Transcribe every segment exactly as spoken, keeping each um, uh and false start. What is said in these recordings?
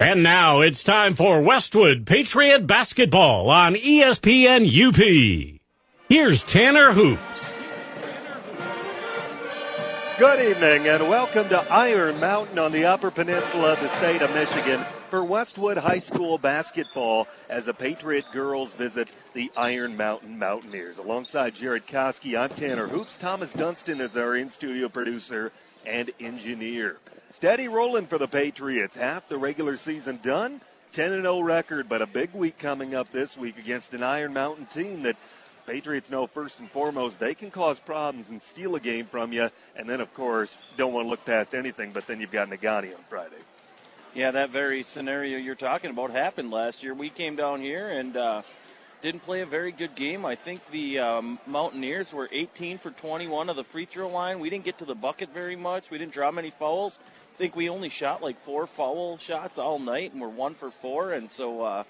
And now it's time for Westwood Patriot Basketball on E S P N U P. Here's Tanner Hoops. Good evening and welcome to Iron Mountain on the Upper Peninsula of the state of Michigan for Westwood High School basketball as the Patriot girls visit the Iron Mountain Mountaineers. Alongside Jared Koski, I'm Tanner Hoops. Thomas Dunston is our in-studio producer and engineer. Steady rolling for the Patriots. Half the regular season done, ten and oh record, but a big week coming up this week against an Iron Mountain team that Patriots know first and foremost they can cause problems and steal a game from you, and then of course don't want to look past anything, but then you've got Negaunee on Friday. Yeah, that very scenario you're talking about happened last year. We came down here and uh, didn't play a very good game. I think the um, Mountaineers were eighteen for twenty-one of the free throw line. We didn't get to the bucket very much. We didn't draw many fouls. I think we only shot like four foul shots all night, and we're one for four, and so uh,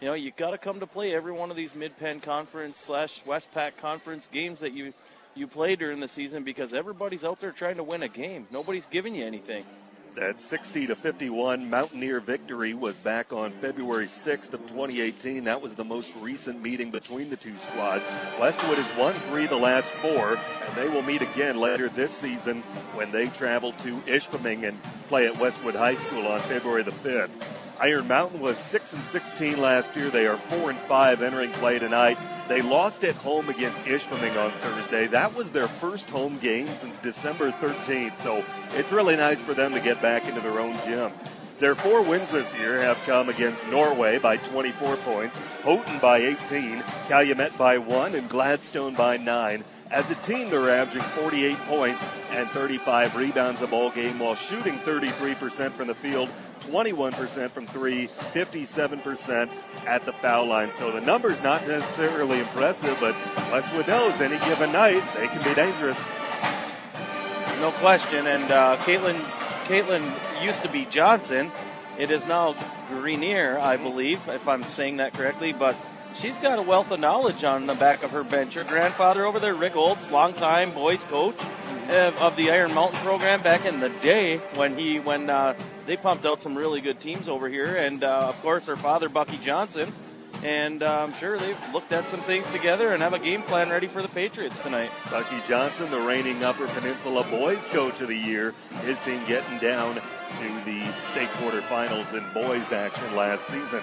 you know, you got to come to play every one of these Mid-Pen Conference slash Westpac Conference games that you, you play during the season because everybody's out there trying to win a game. Nobody's giving you anything. That sixty to fifty-one Mountaineer victory was back on February sixth of twenty eighteen. That was the most recent meeting between the two squads. Westwood has won three the last four, and they will meet again later this season when they travel to Ishpeming and play at Westwood High School on February the fifth. Iron Mountain was six and sixteen last year. They are four and five entering play tonight. They lost at home against Ishpeming on Thursday. That was their first home game since December thirteenth, so it's really nice for them to get back into their own gym. Their four wins this year have come against Norway by twenty-four points, Houghton by eighteen, Calumet by one, and Gladstone by nine. As a team, they're averaging forty-eight points and thirty-five rebounds a ball game while shooting thirty-three percent from the field, twenty-one percent from three, fifty-seven percent at the foul line. So the number's not necessarily impressive, but Westwood knows any given night they can be dangerous. No question. And uh, Caitlin, Caitlin used to be Johnson. It is now Grenier, I believe, if I'm saying that correctly. But she's got a wealth of knowledge on the back of her bench. Her grandfather over there, Rick Olds, longtime boys coach of the Iron Mountain program back in the day when he when uh, they pumped out some really good teams over here. And, uh, of course, her father, Bucky Johnson. And uh, I'm sure they've looked at some things together and have a game plan ready for the Patriots tonight. Bucky Johnson, the reigning Upper Peninsula boys coach of the year, his team getting down to the state quarterfinals in boys action last season.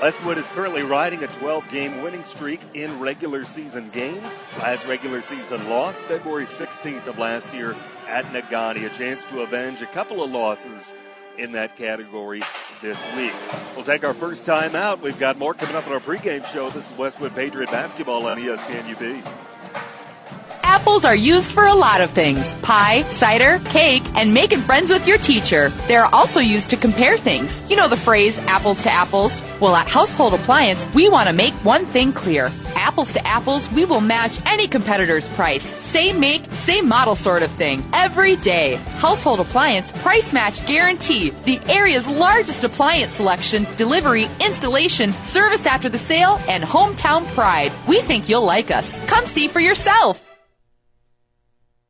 Westwood is currently riding a twelve-game winning streak in regular season games. Last regular season loss, February sixteenth of last year at Negaunee, a chance to avenge a couple of losses in that category this week. We'll take our first time out. We've got more coming up on our pregame show. This is Westwood Patriot Basketball on E S P N U P. Apples are used for a lot of things: pie, cider, cake, and making friends with your teacher. They're also used to compare things. You know the phrase, apples to apples? Well, at Household Appliance, we want to make one thing clear. Apples to apples, we will match any competitor's price. Same make, same model sort of thing. Every day. Household Appliance Price Match Guarantee. The area's largest appliance selection, delivery, installation, service after the sale, and hometown pride. We think you'll like us. Come see for yourself.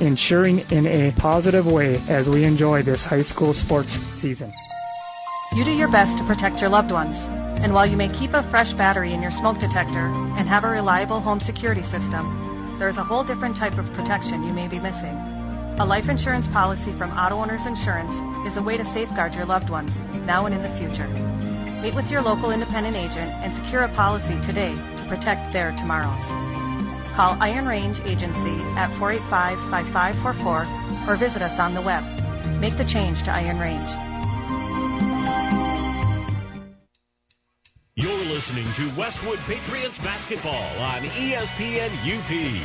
ensuring in a positive way as we enjoy this high school sports season. You do your best to protect your loved ones, and while you may keep a fresh battery in your smoke detector and have a reliable home security system, there is a whole different type of protection you may be missing. A life insurance policy from Auto Owners Insurance is a way to safeguard your loved ones, now and in the future. Meet with your local independent agent and secure a policy today to protect their tomorrows. Call Iron Range Agency at four eight five, five five four four or visit us on the web. Make the change to Iron Range. You're listening to Westwood Patriots Basketball on E S P N U P.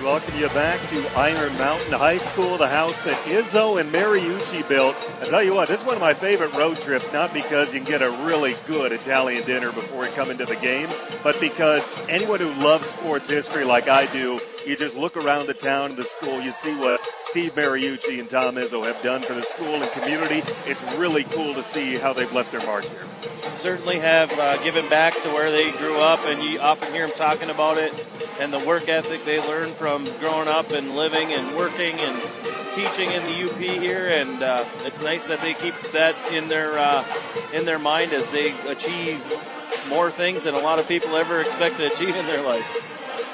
We welcome you back to Iron Mountain High School, the house that Izzo and Mariucci built. I tell you what, this is one of my favorite road trips, not because you can get a really good Italian dinner before you come into the game, but because anyone who loves sports history like I do, you just look around the town, the school, you see what Steve Mariucci and Tom Izzo have done for the school and community. It's really cool to see how they've left their mark here. Certainly have uh, given back to where they grew up, and you often hear them talking about it and the work ethic they learned from growing up and living and working and teaching in the U P here, and uh, it's nice that they keep that in their uh, in their mind as they achieve more things than a lot of people ever expect to achieve in their life.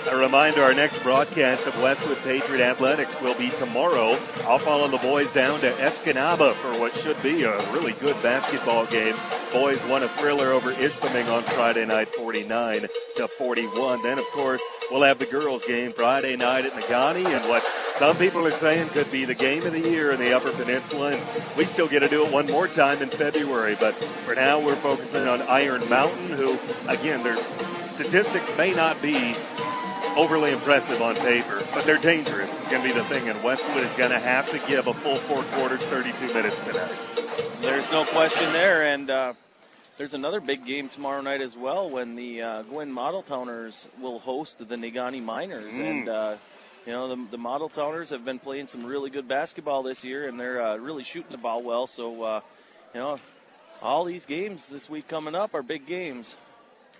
A reminder, our next broadcast of Westwood Patriot Athletics will be tomorrow. I'll follow the boys down to Escanaba for what should be a really good basketball game. Boys won a thriller over Ishpeming on Friday night, forty-nine to forty-one. Then, of course, we'll have the girls' game Friday night at Negaunee, and what some people are saying could be the game of the year in the Upper Peninsula. And we still get to do it one more time in February, but for now we're focusing on Iron Mountain, who, again, their statistics may not be overly impressive on paper, but they're dangerous. It's going to be the thing, and Westwood is going to have to give a full four quarters, thirty-two minutes tonight. There's no question there, and uh, there's another big game tomorrow night as well when the uh, Gwinn Model Towners will host the Negaunee Miners, mm. and uh, you know the, the Model Towners have been playing some really good basketball this year, and they're uh, really shooting the ball well. So, uh, you know, all these games this week coming up are big games.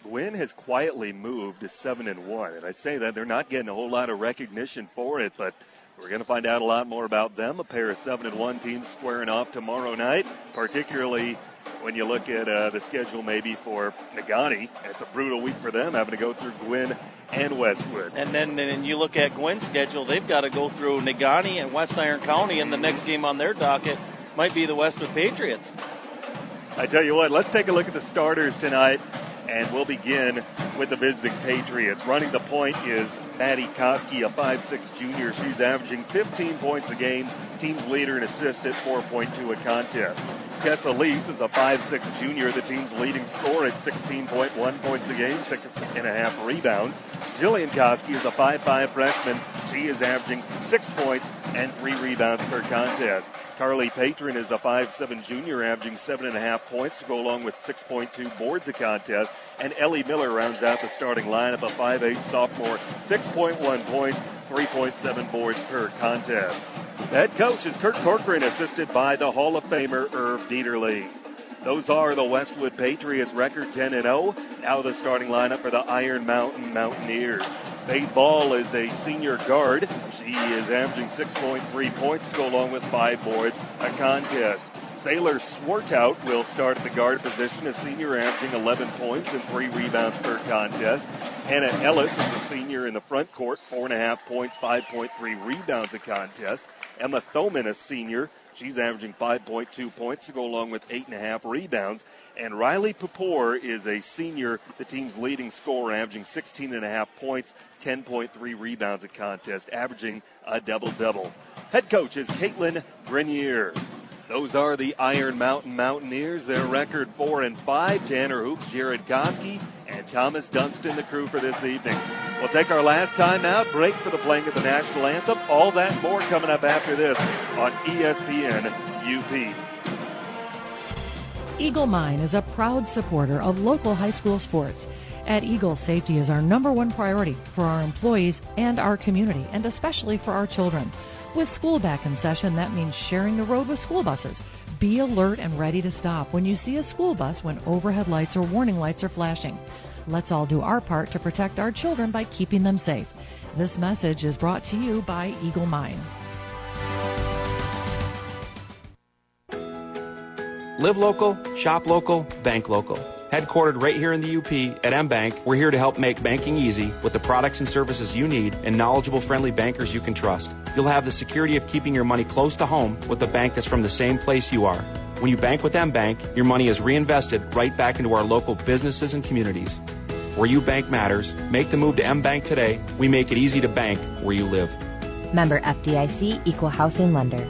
Gwinn has quietly moved to seven and one, and I say that they're not getting a whole lot of recognition for it, but we're going to find out a lot more about them. A pair of seven and one teams squaring off tomorrow night, particularly when you look at uh, the schedule maybe for Negaunee. It's a brutal week for them, having to go through Gwinn and Westwood. And then and you look at Gwynn's schedule, they've got to go through Negaunee and West Iron County, and the next game on their docket might be the Westwood Patriots. I tell you what, let's take a look at the starters tonight. And we'll begin with the visiting Patriots. Running the point is Maddie Koski, a five six junior. She's averaging fifteen points a game, team's leader in assists at four point two a contest. Tessa Lease is a five six junior, the team's leading scorer at sixteen point one points a game, six and a half rebounds. Jillian Koski is a five five freshman. She is averaging six points and three rebounds per contest. Carly Patron is a five seven junior, averaging seven and a half points to go along with six point two boards a contest. And Ellie Miller rounds out the starting lineup, a five eight sophomore, six point one points, three point seven boards per contest. Head coach is Kurt Corcoran, assisted by the Hall of Famer Irv Dieterle. Those are the Westwood Patriots, record ten and oh. Now the starting lineup for the Iron Mountain Mountaineers. Faith Ball is a senior guard. She is averaging six point three points to go along with five boards a contest. Sailor Swartout will start at the guard position, a senior averaging eleven points and three rebounds per contest. Hannah Ellis is a senior in the front court, four point five points, five point three rebounds a contest. Emma Thoman, a senior, she's averaging five point two points to go along with eight point five rebounds. And Riley Papour is a senior, the team's leading scorer, averaging sixteen point five points, ten point three rebounds a contest, averaging a double-double. Head coach is Caitlin Grenier. Those are the Iron Mountain Mountaineers. Their record four and five. Tanner Hoops, Jared Koski, and Thomas Dunston, the crew for this evening. We'll take our last timeout, break for the playing of the national anthem. All that more coming up after this on E S P N U P. Eagle Mine is a proud supporter of local high school sports. At Eagle, safety is our number one priority for our employees and our community, and especially for our children. With school back in session, that means sharing the road with school buses. Be alert and ready to stop when you see a school bus when overhead lights or warning lights are flashing. Let's all do our part to protect our children by keeping them safe. This message is brought to you by Eagle Mine. Live local, shop local, bank local. Headquartered right here in the U P at M Bank, we're here to help make banking easy with the products and services you need and knowledgeable, friendly bankers you can trust. You'll have the security of keeping your money close to home with a bank that's from the same place you are. When you bank with M Bank, your money is reinvested right back into our local businesses and communities. Where you bank matters. Make the move to M Bank today. We make it easy to bank where you live. Member F D I C, Equal Housing Lender.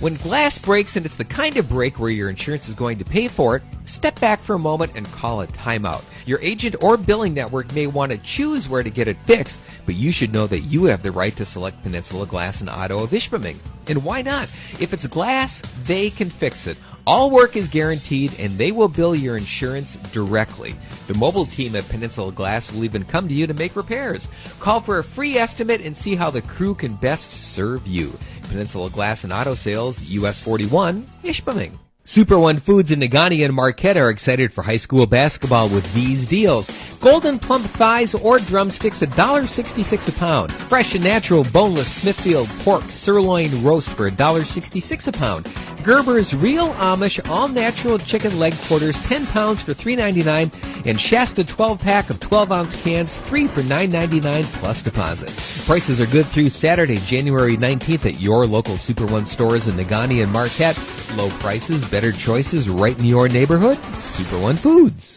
When glass breaks, and it's the kind of break where your insurance is going to pay for it, step back for a moment and call a timeout. Your agent or billing network may want to choose where to get it fixed, but you should know that you have the right to select Peninsula Glass and Auto of Ishpeming. And why not? If it's glass, they can fix it. All work is guaranteed, and they will bill your insurance directly. The mobile team at Peninsula Glass will even come to you to make repairs. Call for a free estimate and see how the crew can best serve you. Peninsula Glass and Auto Sales, U S forty-one, Ishpeming. Super One Foods in Negaunee and Marquette are excited for high school basketball with these deals. Golden plump thighs or drumsticks, one dollar sixty-six a pound. Fresh and natural boneless Smithfield pork sirloin roast for one dollar sixty-six a pound. Gerber's Real Amish all-natural chicken leg quarters, ten pounds for three ninety-nine, and Shasta twelve-pack of twelve-ounce cans, three for nine ninety-nine plus deposit. Prices are good through Saturday, January nineteenth at your local Super One stores in Negaunee and Marquette. Low prices, better choices, right in your neighborhood. Super One Foods.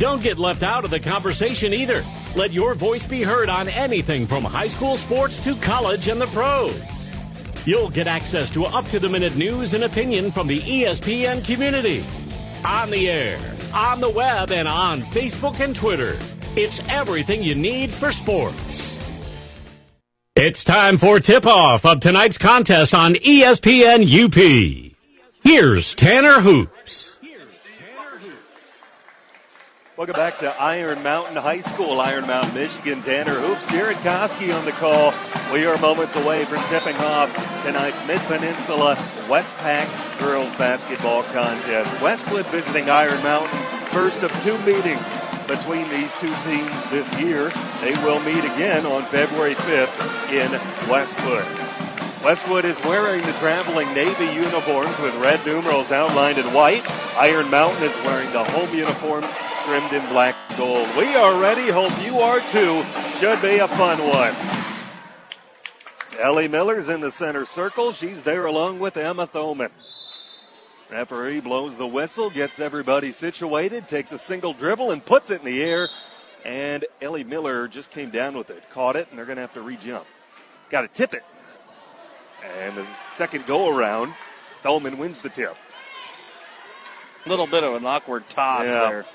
Don't get left out of the conversation either. Let your voice be heard on anything from high school sports to college and the pros. You'll get access to up-to-the-minute news and opinion from the E S P N community. On the air, on the web, and on Facebook and Twitter. It's everything you need for sports. It's time for tip-off of tonight's contest on E S P N U P. Here's Tanner Hoops. Welcome back to Iron Mountain High School, Iron Mountain, Michigan. Tanner Hoops, Jared Koski on the call. We are moments away from tipping off tonight's Mid-Peninsula Westpac Girls Basketball Contest. Westwood visiting Iron Mountain, first of two meetings between these two teams this year. They will meet again on February fifth in Westwood. Westwood is wearing the traveling Navy uniforms with red numerals outlined in white. Iron Mountain is wearing the home uniforms trimmed in black gold. We are ready. Hope you are too. Should be a fun one. Ellie Miller's in the center circle. She's there along with Emma Thoman. Referee blows the whistle, gets everybody situated, takes a single dribble and puts it in the air. And Ellie Miller just came down with it. Caught it, and they're going to have to re-jump. Got to tip it. And the second go-around, Thoman wins the tip. A little bit of an awkward toss yeah. there.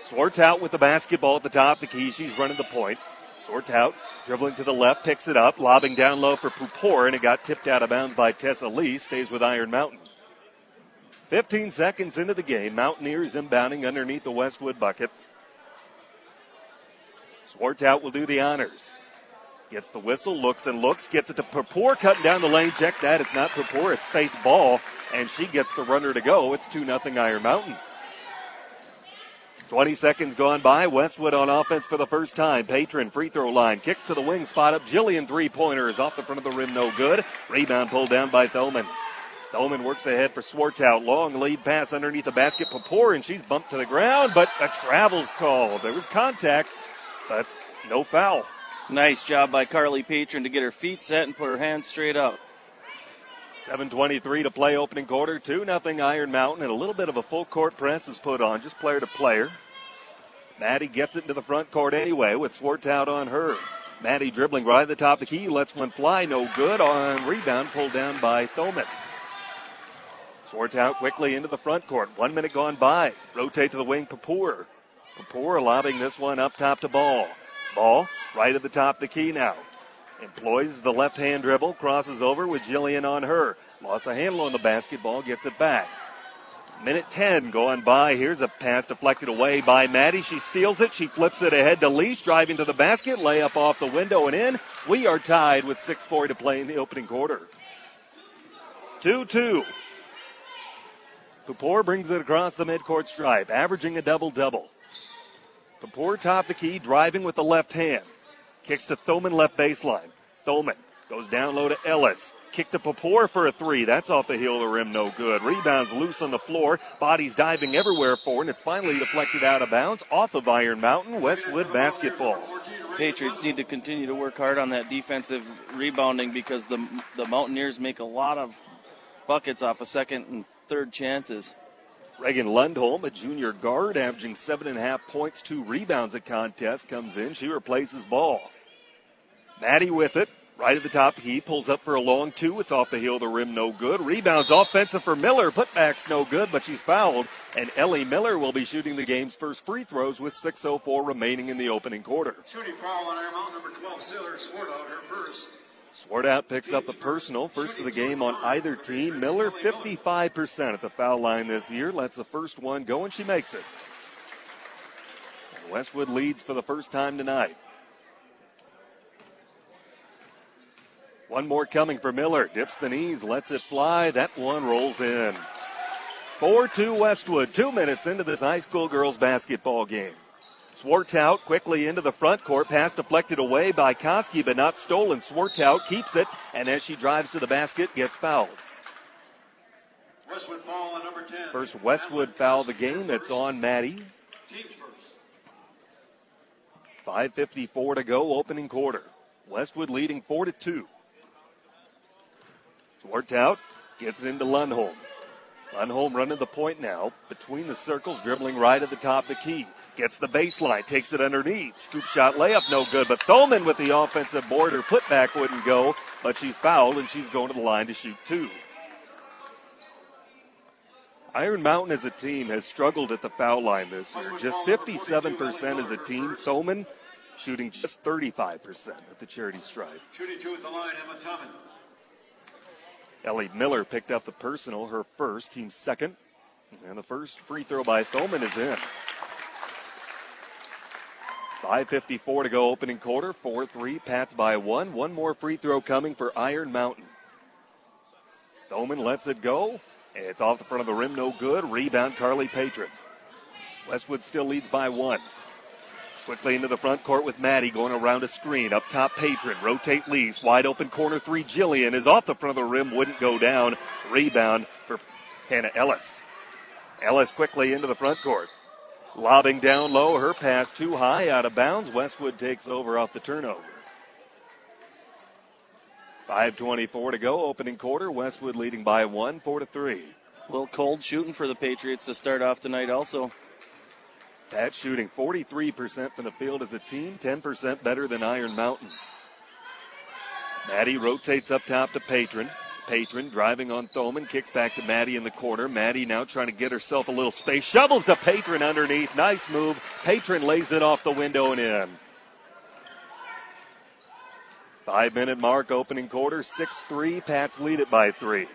Swartz out with the basketball at the top of the key. She's running the point. Swartz out, dribbling to the left, picks it up, lobbing down low for Pupor, and it got tipped out of bounds by Tessa Lee. Stays with Iron Mountain. fifteen seconds into the game, Mountaineers inbounding underneath the Westwood bucket. Swartz out will do the honors. Gets the whistle, looks and looks, gets it to Pupor, cutting down the lane. Check that, it's not Pupor, it's Faith Ball, and she gets the runner to go. It's two nothing Iron Mountain. twenty seconds gone by. Westwood on offense for the first time. Patron free throw line. Kicks to the wing. Spot up. Jillian three-pointers off the front of the rim. No good. Rebound pulled down by Thoman. Thoman works ahead for Swartout. Long lead pass underneath the basket. Papor, and she's bumped to the ground, but a travel's called. There was contact, but no foul. Nice job by Carly Patron to get her feet set and put her hands straight up. seven twenty-three to play opening quarter, two nothing Iron Mountain, and a little bit of a full court press is put on, just player to player. Maddie gets it into the front court anyway with Swartout on her. Maddie dribbling right at the top of the key. Lets one fly. No good. On rebound pulled down by Thoman. Sorts out quickly into the front court. One minute gone by. Rotate to the wing. Papour. Papour lobbing this one up top to Ball. Ball right at the top of the key now. Employs the left-hand dribble. Crosses over with Jillian on her. Lost a handle on the basketball. Gets it back. Minute ten going by. Here's a pass deflected away by Maddie. She steals it. She flips it ahead to Lease. Driving to the basket. Layup off the window and in. We are tied with six four to play in the opening quarter. two two. Papour brings it across the midcourt stripe, averaging a double-double. Papour top the key, driving with the left hand. Kicks to Thoman, left baseline. Thoman goes down low to Ellis. Kick to Papour for a three. That's off the heel of the rim, no good. Rebounds loose on the floor. Bodies diving everywhere for it, and it's finally deflected out of bounds off of Iron Mountain. Westwood basketball. Patriots need to continue to work hard on that defensive rebounding because the, the Mountaineers make a lot of buckets off of second and third chances. Reagan Lundholm, a junior guard, averaging seven and a half points, two rebounds a contest, comes in. She replaces Ball. Maddie with it. Right at the top, he pulls up for a long two. It's off the heel of the rim, no good. Rebounds offensive for Miller. Putback's no good, but she's fouled. And Ellie Miller will be shooting the game's first free throws with six oh four remaining in the opening quarter. Shooting foul on Iron Mountain, number twelve, Siller. Swartout, her first. Swartout picks up a personal, first of the game on either team. Miller, fifty-five percent at the foul line this year. Lets the first one go, and she makes it. And Westwood leads for the first time tonight. One more coming for Miller. Dips the knees, lets it fly. That one rolls in. four two Westwood. Two minutes into this high school girls basketball game. Swartout quickly into the front court. Pass deflected away by Koski, but not stolen. Swartout keeps it, and as she drives to the basket, gets fouled. Westwood foul on number ten. First Westwood foul of the game. It's on Maddie. five fifty-four to go, opening quarter. Westwood leading four to two. Swartout gets it into Lundholm. Lundholm running the point now. Between the circles, dribbling right at the top of the key. Gets the baseline, takes it underneath. Scoop shot layup, no good. But Thoman with the offensive board. Her putback wouldn't go, but she's fouled, and she's going to the line to shoot two. Iron Mountain as a team has struggled at the foul line this year. Just fifty-seven percent as a team. Thoman shooting just thirty-five percent at the charity stripe. Shooting two at the line, Emma Thoman. Ellie Miller picked up the personal, her first, team second. And the first free throw by Thoman is in. five fifty-four to go, opening quarter. four three, Pats by one. One more free throw coming for Iron Mountain. Thoman lets it go. It's off the front of the rim, no good. Rebound, Carly Patron. Westwood still leads by one. Quickly into the front court with Maddie going around a screen. Up top, Patron. Rotate Lees. Wide open corner three. Jillian is off the front of the rim. Wouldn't go down. Rebound for Hannah Ellis. Ellis quickly into the front court. Lobbing down low. Her pass too high. Out of bounds. Westwood takes over off the turnover. five twenty-four to go. Opening quarter. Westwood leading by one. four to three. A little cold shooting for the Patriots to start off tonight also. That's shooting forty-three percent from the field as a team, ten percent better than Iron Mountain. Maddie rotates up top to Patron. Patron driving on Thoman, kicks back to Maddie in the corner. Maddie now trying to get herself a little space. Shovels to Patron underneath. Nice move. Patron lays it off the window and in. Five-minute mark, opening quarter, six three. Pats lead it by three.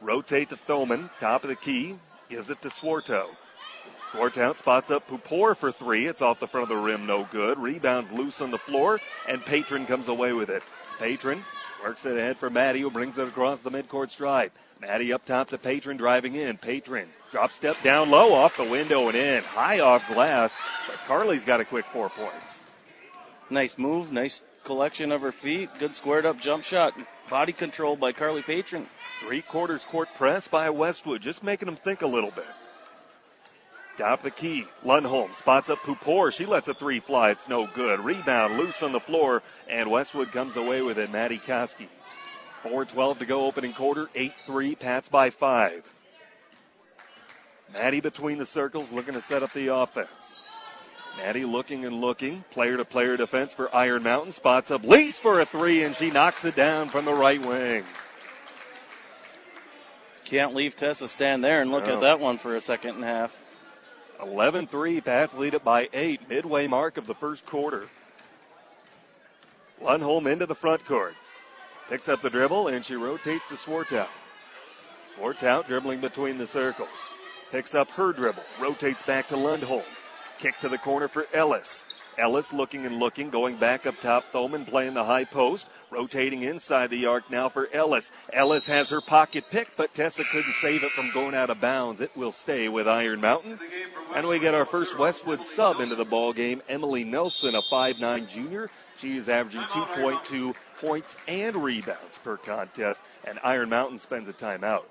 Rotate to Thoman, top of the key. Gives it to Swartout. Swartout spots up Papour for three. It's off the front of the rim, no good. Rebounds loose on the floor, and Patron comes away with it. Patron works it ahead for Maddie, who brings it across the midcourt stripe. Maddie up top to Patron, driving in. Patron drop step down low, off the window and in. High off glass, but Carly's got a quick four points. Nice move, nice collection of her feet. Good squared up jump shot. Body control by Carly Patron. Three quarters court press by Westwood, just making them think a little bit. Top of the key, Lundholm spots up Papour. She lets a three fly. It's no good. Rebound loose on the floor, and Westwood comes away with it. Maddie Koski. four twelve to go, opening quarter. eight three, Pats by five. Maddie between the circles, looking to set up the offense. Maddie looking and looking. Player-to-player defense for Iron Mountain. Spots up Lease for a three, and she knocks it down from the right wing. Can't leave Tessa stand there and look no. at that one for a second and a half. eleven three, Pats lead it by eight, midway mark of the first quarter. Lundholm into the front court. Picks up the dribble, and she rotates to Swartout. Swartout dribbling between the circles. Picks up her dribble, rotates back to Lundholm. Kick to the corner for Ellis. Ellis looking and looking, going back up top. Thoman playing the high post, rotating inside the arc now for Ellis. Ellis has her pocket picked, but Tessa couldn't save it from going out of bounds. It will stay with Iron Mountain. And we get our first Westwood sub into the ball game. Emily Nelson, a five nine junior. She is averaging two point two points and rebounds per contest, and Iron Mountain spends a timeout.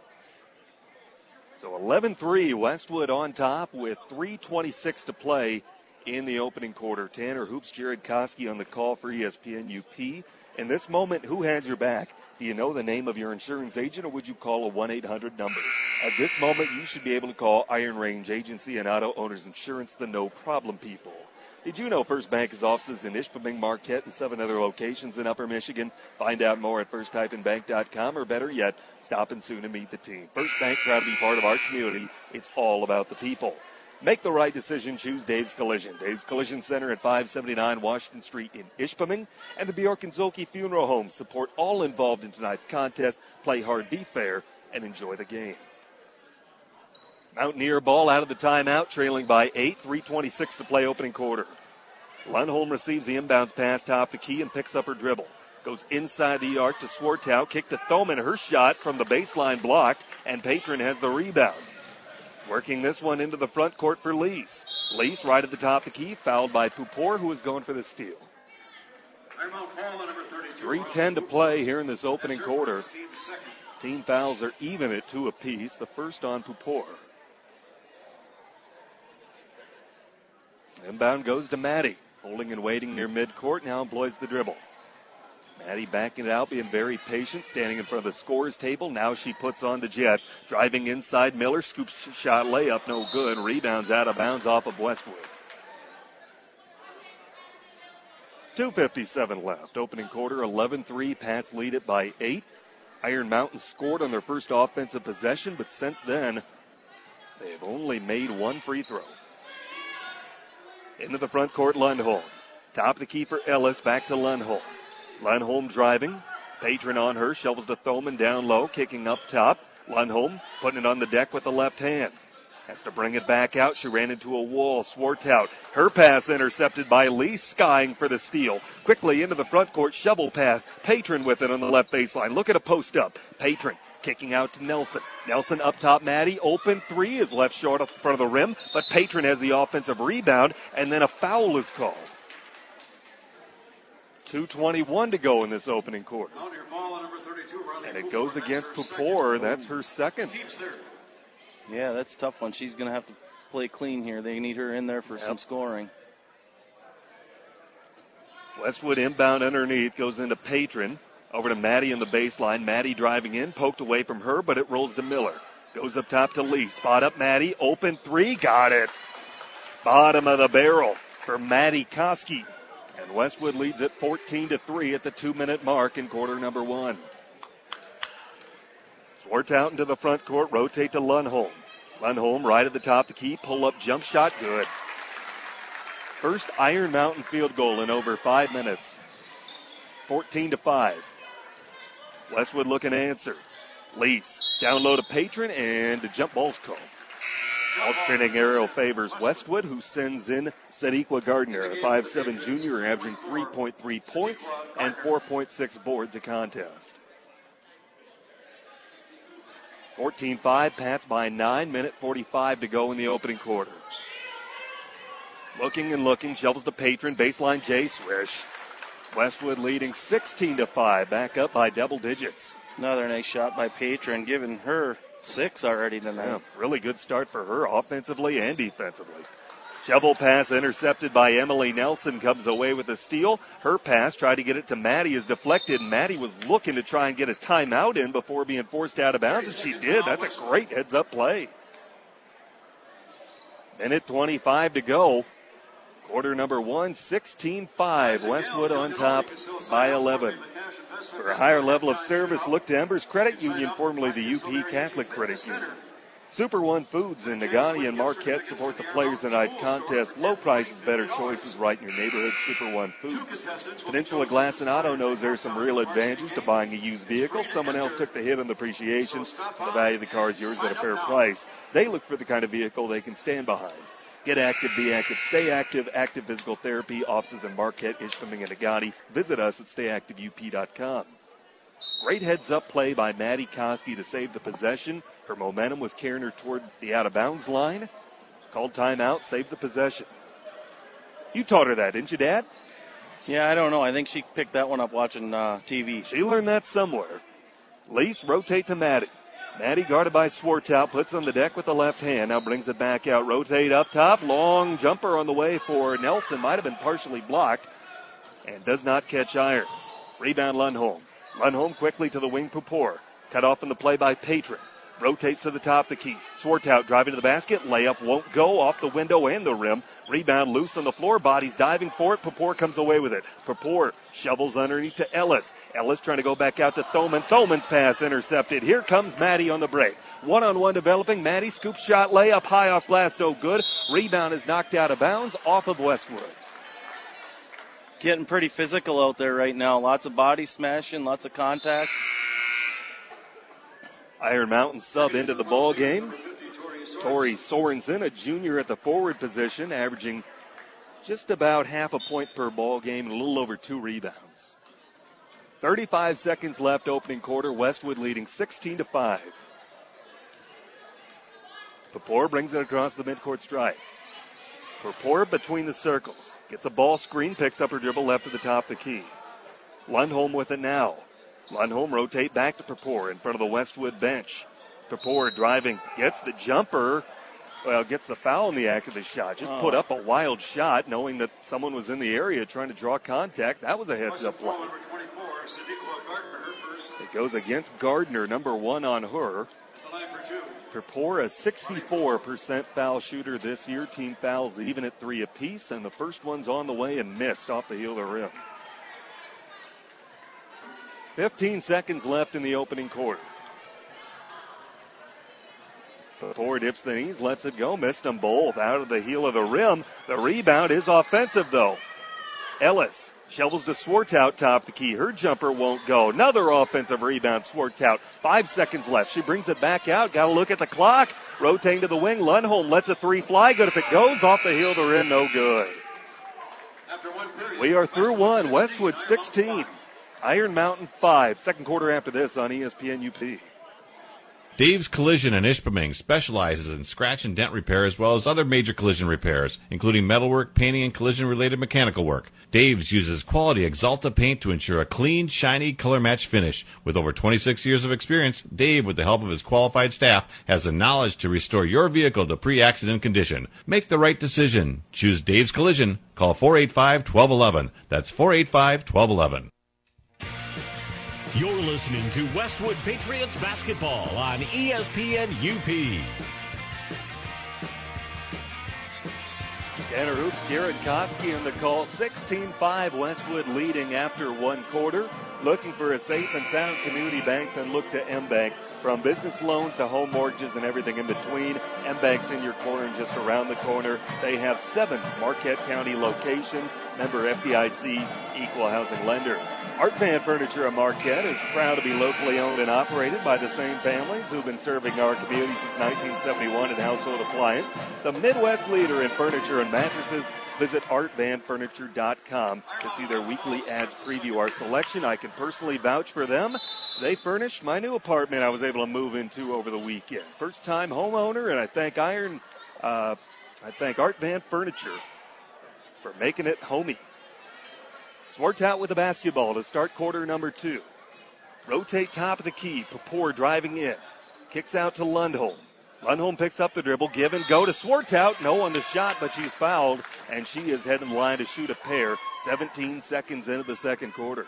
So eleven three, Westwood on top with three twenty-six to play in the opening quarter. Tanner Hoops, Jared Koski on the call for E S P N U P. In this moment, who has your back? Do you know the name of your insurance agent, or would you call a one eight hundred number? At this moment, you should be able to call Iron Range Agency and Auto Owners Insurance, the no problem people. Did you know First Bank has offices in Ishpeming, Marquette, and seven other locations in Upper Michigan? Find out more at first bank dot com, or better yet, stop in soon and meet the team. First Bank, proud to be part of our community. It's all about the people. Make the right decision. Choose Dave's Collision. Dave's Collision Center at five seventy-nine Washington Street in Ishpeming, and the Bjork and Zolke Funeral Home support all involved in tonight's contest. Play hard, be fair, and enjoy the game. Mountaineer ball out of the timeout, trailing by eight, three twenty-six to play opening quarter. Lundholm receives the inbounds pass top the key and picks up her dribble. Goes inside the arc to Swartout, kick to Thoman. Her shot from the baseline blocked, and Patron has the rebound. Working this one into the front court for Lease. Lease right at the top of the key, fouled by Pupor, who is going for the steal. three ten to play here in this opening quarter. Team fouls are even at two apiece, the first on Pupor. Inbound goes to Maddie, holding and waiting near midcourt, now employs the dribble. Maddie backing it out, being very patient, standing in front of the scorer's table. Now she puts on the Jets. Driving inside, Miller scoops shot layup, no good. Rebounds out of bounds off of Westwood. two fifty-seven left. Opening quarter, eleven three. Pats lead it by eight. Iron Mountain scored on their first offensive possession, but since then, they have only made one free throw. Into the front court, Lundholm. Top of the key for Ellis, back to Lundholm. Lundholm driving. Patron on her, shovels to Thoman down low, kicking up top. Lundholm putting it on the deck with the left hand. Has to bring it back out. She ran into a wall. Swartout. Her pass intercepted by Lee, skying for the steal. Quickly into the front court, shovel pass. Patron with it on the left baseline. Look at a post up. Patron. Kicking out to Nelson. Nelson up top, Maddie. Open three is left short up front of the rim, but Patron has the offensive rebound, and then a foul is called. two twenty-one to go in this opening quarter. And it goes against Pupor. That's her second. Yeah, that's a tough one. She's going to have to play clean here. They need her in there for yep. some scoring. Westwood inbound underneath, goes into Patron. Over to Maddie in the baseline. Maddie driving in, poked away from her, but it rolls to Miller. Goes up top to Lee. Spot up Maddie, open three, got it. Bottom of the barrel for Maddie Koski. And Westwood leads it fourteen to three at the two-minute mark in quarter number one. Swartout into the front court, rotate to Lundholm. Lundholm right at the top of the key, pull-up jump shot, good. First Iron Mountain field goal in over five minutes. fourteen to five. Westwood looking to answer. Lease down low to Patron, and the jump ball's called. Alternating aerial favors Westwood, who sends in Sadiqa Gardner, a five seven junior, averaging three point three points and four point six boards a contest. fourteen five, Pats by nine, minute forty-five to go in the opening quarter. Looking and looking, shovels to Patron, baseline J, swish. Westwood leading sixteen to five, back up by double digits. Another nice shot by Patron, giving her six already tonight. Yeah, really good start for her offensively and defensively. Shovel pass intercepted by Emily Nelson, comes away with a steal. Her pass, tried to get it to Maddie, is deflected. Maddie was looking to try and get a timeout in before being forced out of bounds, and she did. That's a great heads-up play. Minute twenty-five to go. Quarter number one, sixteen five. Westwood on top by eleven. For a higher level of service, look to Embers Credit Union, formerly the U P Catholic Credit Union. Super One Foods in Negaunee and Marquette support the Players of the Night contest. Low prices, better choices, right in your neighborhood, Super One Foods. Peninsula Glass and Auto knows there's some real advantages to buying a used vehicle. Someone else took the hit on the appreciation, and the value of the car is yours at a fair price. They look for the kind of vehicle they can stand behind. Get active, be active, stay active. Active Physical Therapy, offices in Marquette, Ishpeming, and Negaunee. Visit us at stay active U P dot com. Great heads-up play by Maddie Koski to save the possession. Her momentum was carrying her toward the out-of-bounds line. Called timeout, saved the possession. You taught her that, didn't you, Dad? Yeah, I don't know. I think she picked that one up watching uh, T V. She learned that somewhere. Lease, rotate to Maddie. Maddie, guarded by Swartout, puts on the deck with the left hand. Now brings it back out. Rotate up top. Long jumper on the way for Nelson. Might have been partially blocked and does not catch iron. Rebound, Lundholm. Lundholm quickly to the wing, Pupor. Cut off in the play by Patron. Rotates to the top of the key. Swartout driving to the basket. Layup won't go off the window and the rim. Rebound loose on the floor. Body's diving for it. Pupor comes away with it. Pupor shovels underneath to Ellis. Ellis trying to go back out to Thoman. Thoman's pass intercepted. Here comes Maddie on the break. One-on-one developing. Maddie scoop shot layup high off glass. No good. Rebound is knocked out of bounds off of Westwood. Getting pretty physical out there right now. Lots of body smashing. Lots of contact. Iron Mountain sub into the ball game. Tori Sorensen, a junior at the forward position, averaging just about half a point per ball game and a little over two rebounds. thirty-five seconds left, opening quarter. Westwood leading sixteen to five. Pupor brings it across the midcourt stripe. Pupor between the circles. Gets a ball screen, picks up her dribble left at the top of the key. Lundholm with it now. Lundholm rotate back to Pupor in front of the Westwood bench. Pupor driving, gets the jumper, well, gets the foul in the act of the shot. Just oh. put up a wild shot knowing that someone was in the area trying to draw contact. That was a heads-up play. It goes against Gardner, number one on her. Pupor, a sixty-four percent foul shooter this year. Team fouls even at three apiece, and the first one's on the way and missed off the heel of the rim. fifteen seconds left in the opening quarter. Pupor dips the knees, lets it go, missed them both out of the heel of the rim. The rebound is offensive, though. Ellis shovels to Swartout top the key. Her jumper won't go. Another offensive rebound, Swartout. Five seconds left. She brings it back out. Got to look at the clock. Rotating to the wing. Lundholm lets a three fly. Good if it goes. Off the heel of the rim, no good. After one period, we are through one. Westwood sixteen. Iron Mountain five, second quarter after this on E S P N U P. Dave's Collision in Ishpeming specializes in scratch and dent repair as well as other major collision repairs, including metalwork, painting, and collision-related mechanical work. Dave's uses quality Exalta paint to ensure a clean, shiny, color-match finish. With over twenty-six years of experience, Dave, with the help of his qualified staff, has the knowledge to restore your vehicle to pre-accident condition. Make the right decision. Choose Dave's Collision. Call four eight five, one two one one. That's four eight five, one two one one. You're listening to Westwood Patriots basketball on E S P N U P. Tanner Hoops, Jared Koski on the call. sixteen five Westwood leading after one quarter. Looking for a safe and sound community bank, then look to M Bank. From business loans to home mortgages and everything in between, M Bank's in your corner and just around the corner. They have seven Marquette County locations. Member F D I C, equal housing lender. Art Van Furniture of Marquette is proud to be locally owned and operated by the same families who've been serving our community since nineteen seventy-one in Household Appliance. The Midwest leader in furniture and mattresses. Visit art van furniture dot com to see their weekly ads preview our selection. I can personally vouch for them. They furnished my new apartment I was able to move into over the weekend. First time homeowner, and I thank Iron, uh, I thank Art Van Furniture for making it homey. Swartout with the basketball to start quarter number two. Rotate top of the key. Pupor driving in. Kicks out to Lundholm. Lundholm picks up the dribble. Give and go to Swartout. No on the shot, but she's fouled. And she is heading line to shoot a pair. seventeen seconds into the second quarter.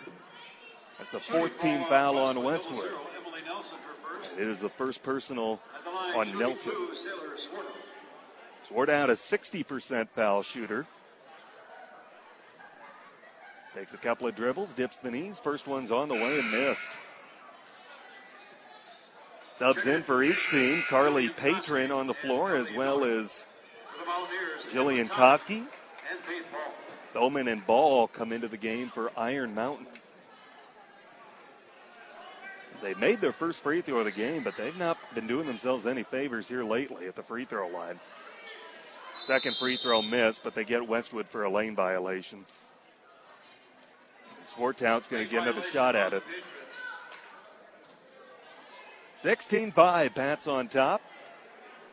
That's the fourth team foul on Westwood. It is the first personal on Nelson. Swartout, a sixty percent foul shooter. Takes a couple of dribbles, dips the knees. First one's on the way and missed. Subs in for each team. Carly Patron on the floor, as well as Jillian Koski. Bowman and Ball come into the game for Iron Mountain. They made their first free throw of the game, but they've not been doing themselves any favors here lately at the free throw line. Second free throw missed, but they get Westwood for a lane violation. Swartown's going to get another shot at it. sixteen five, Pats on top.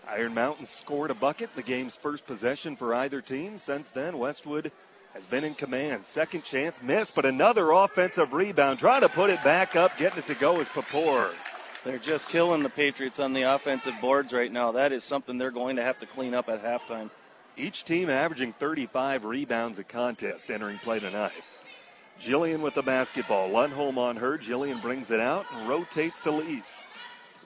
Iron Mountain scored a bucket, the game's first possession for either team. Since then, Westwood has been in command. Second chance, missed, but another offensive rebound. Trying to put it back up, getting it to go is Papour. They're just killing the Patriots on the offensive boards right now. That is something they're going to have to clean up at halftime. Each team averaging thirty-five rebounds a contest entering play tonight. Jillian with the basketball. Lundholm on her. Jillian brings it out and rotates to Lease.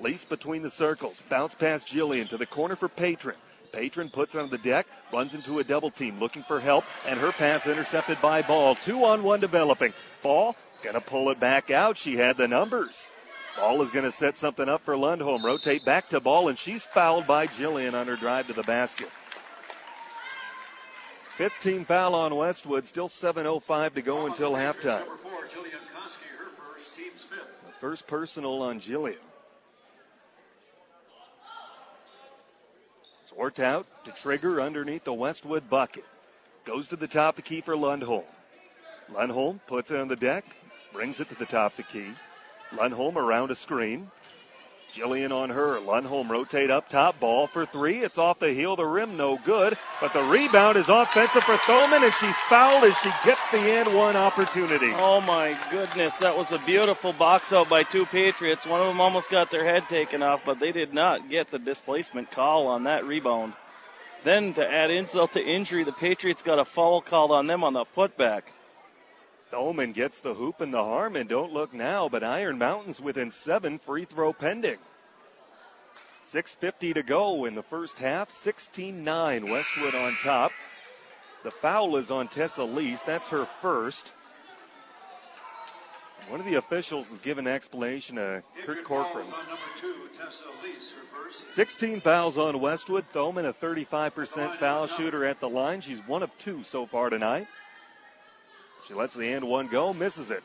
Lease between the circles. Bounce past Jillian to the corner for Patron. Patron puts it on the deck, runs into a double team looking for help, and her pass intercepted by Ball. Two on one developing. Ball going to pull it back out. She had the numbers. Ball is going to set something up for Lundholm. Rotate back to Ball, and she's fouled by Jillian on her drive to the basket. fifteen foul on Westwood. Still seven oh five to go until halftime. Four, Jillian Koski, her first, team's fifth. The first personal on Jillian. Swartout to Trigger underneath the Westwood bucket. Goes to the top of the key for Lundholm. Lundholm puts it on the deck, brings it to the top of the key. Lundholm around a screen. Jillian on her. Lundholm rotate up top. Ball for three. It's off the heel. The rim no good. But the rebound is offensive for Thoman, and she's fouled as she gets the and one opportunity. Oh, my goodness. That was a beautiful box out by two Patriots. One of them almost got their head taken off, but they did not get the displacement call on that rebound. Then, to add insult to injury, the Patriots got a foul called on them on the putback. Thoman gets the hoop and the harm, and don't look now, but Iron Mountain's within seven, free throw pending. six fifty to go in the first half, sixteen nine, Westwood on top. The foul is on Tessa Lease, that's her first. One of the officials has given an explanation to Kurt Corcoran. sixteen fouls on Westwood, Thoman a thirty-five percent foul shooter at the line. She's one of two so far tonight. She lets the and one go, misses it.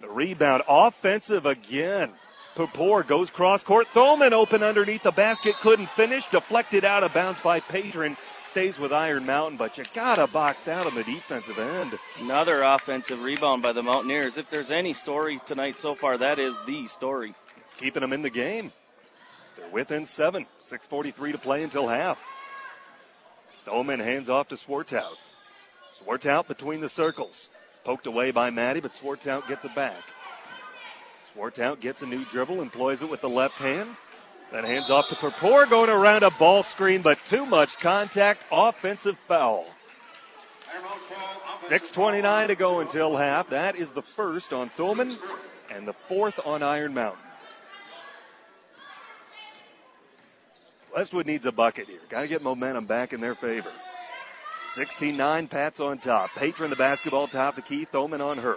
The rebound, offensive again. Papour goes cross-court. Thoman open underneath the basket, couldn't finish. Deflected out of bounds by Patron. Stays with Iron Mountain, but you gotta box out on the defensive end. Another offensive rebound by the Mountaineers. If there's any story tonight so far, that is the story. It's keeping them in the game. They're within seven. six forty-three to play until half. Thoman hands off to Swartout. Swartout between the circles. Poked away by Maddie, but Swartout gets it back. Swartout gets a new dribble, employs it with the left hand. Then hands off to Papour, going around a ball screen, but too much contact. Offensive foul. six twenty-nine to go until half. That is the first on Thoman and the fourth on Iron Mountain. Westwood needs a bucket here. Got to get momentum back in their favor. sixteen nine, Pats on top. Patron the basketball, top the key. Thoman on her.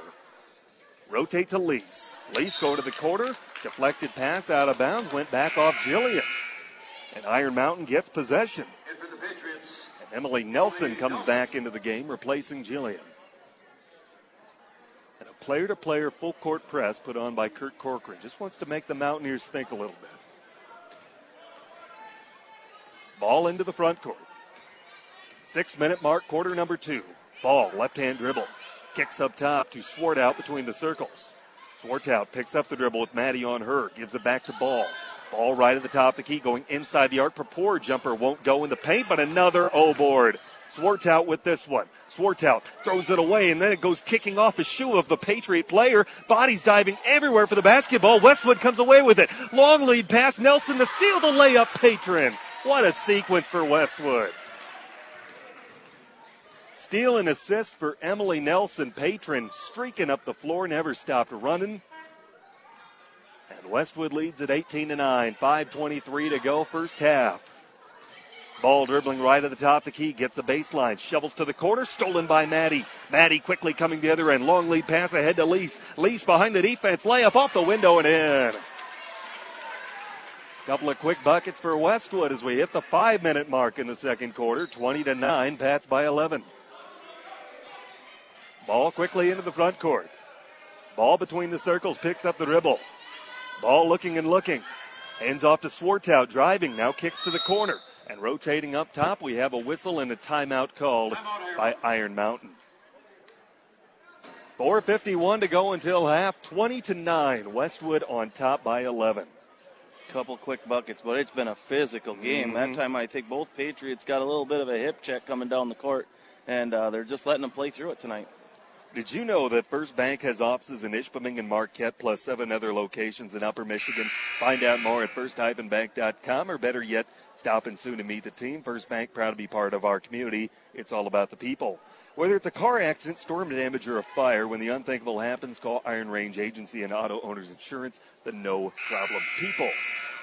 Rotate to Lease. Lease go to the corner. Deflected pass out of bounds. Went back off Jillian. And Iron Mountain gets possession. And, for the Patriots, and Emily Nelson Emily comes Nelson. back into the game, replacing Jillian. And a player-to-player full-court press put on by Kurt Corcoran. Just wants to make the Mountaineers think a little bit. Ball into the front court. Six-minute mark, quarter number two. Ball, left-hand dribble. Kicks up top to Swartout between the circles. Swartout picks up the dribble with Maddie on her. Gives it back to Ball. Ball right at the top of the key, going inside the arc. Papour jumper won't go in the paint, but another O-board. Swartout with this one. Swartout throws it away, and then it goes kicking off a shoe of the Patriot player. Bodies diving everywhere for the basketball. Westwood comes away with it. Long lead pass. Nelson to steal the layup. Patron. What a sequence for Westwood. Steal and assist for Emily Nelson. Patron streaking up the floor, never stopped running. And Westwood leads at eighteen to nine, five twenty-three to go, first half. Ball dribbling right at the top of the key, gets the baseline, shovels to the corner, stolen by Maddie. Maddie quickly coming the other end, long lead pass ahead to Lease. Lease behind the defense, layup off the window and in. Couple of quick buckets for Westwood as we hit the five-minute mark in the second quarter. twenty to nine, Pats by eleven. Ball quickly into the front court. Ball between the circles, picks up the dribble. Ball looking and looking. Hands off to Swartout, driving, now kicks to the corner. And rotating up top, we have a whistle and a timeout called by Iron Mountain. four fifty-one to go until half, twenty to nine. Westwood on top by eleven. Couple quick buckets, but it's been a physical game. Mm-hmm. That time I think both Patriots got a little bit of a hip check coming down the court, and uh, they're just letting them play through it tonight. Did you know that First Bank has offices in Ishpeming and Marquette, plus seven other locations in Upper Michigan? Find out more at first bank dot com, or better yet, stop in soon to meet the team. First Bank, proud to be part of our community. It's all about the people. Whether it's a car accident, storm damage, or a fire, when the unthinkable happens, call Iron Range Agency and Auto Owners Insurance, the no problem people.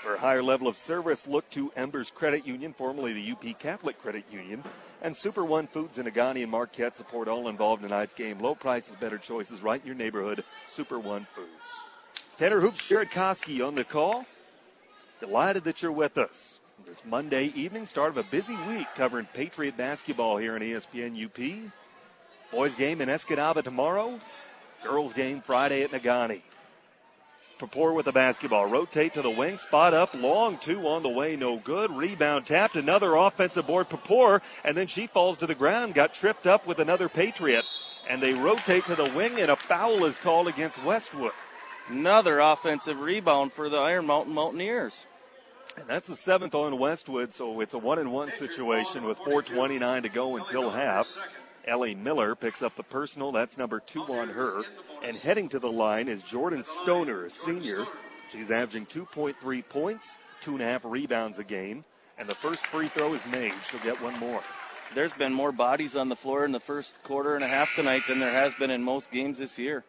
For a higher level of service, look to Embers Credit Union, formerly the U P Catholic Credit Union, and Super One Foods in Negaunee and Marquette. Support all involved in tonight's game. Low prices, better choices, right in your neighborhood. Super One Foods. Tanner Hoops, Jared Koski on the call. Delighted that you're with us. This Monday evening, start of a busy week covering Patriot basketball here on E S P N U P. Boys game in Escanaba tomorrow. Girls game Friday at Negaunee. Papour with the basketball. Rotate to the wing. Spot up. Long two on the way. No good. Rebound tapped. Another offensive board. Papour. And then she falls to the ground. Got tripped up with another Patriot. And they rotate to the wing. And a foul is called against Westwood. Another offensive rebound for the Iron Mountain Mountaineers. And that's the seventh on Westwood, so it's a one-and-one situation with four twenty-nine to go until half. Ellie Miller picks up the personal. That's number two on her. And heading to the line is Jordan Stoner, a senior. She's averaging two point three points, two and a half rebounds a game. And the first free throw is made. She'll get one more. There's been more bodies on the floor in the first quarter and a half tonight than there has been in most games this year.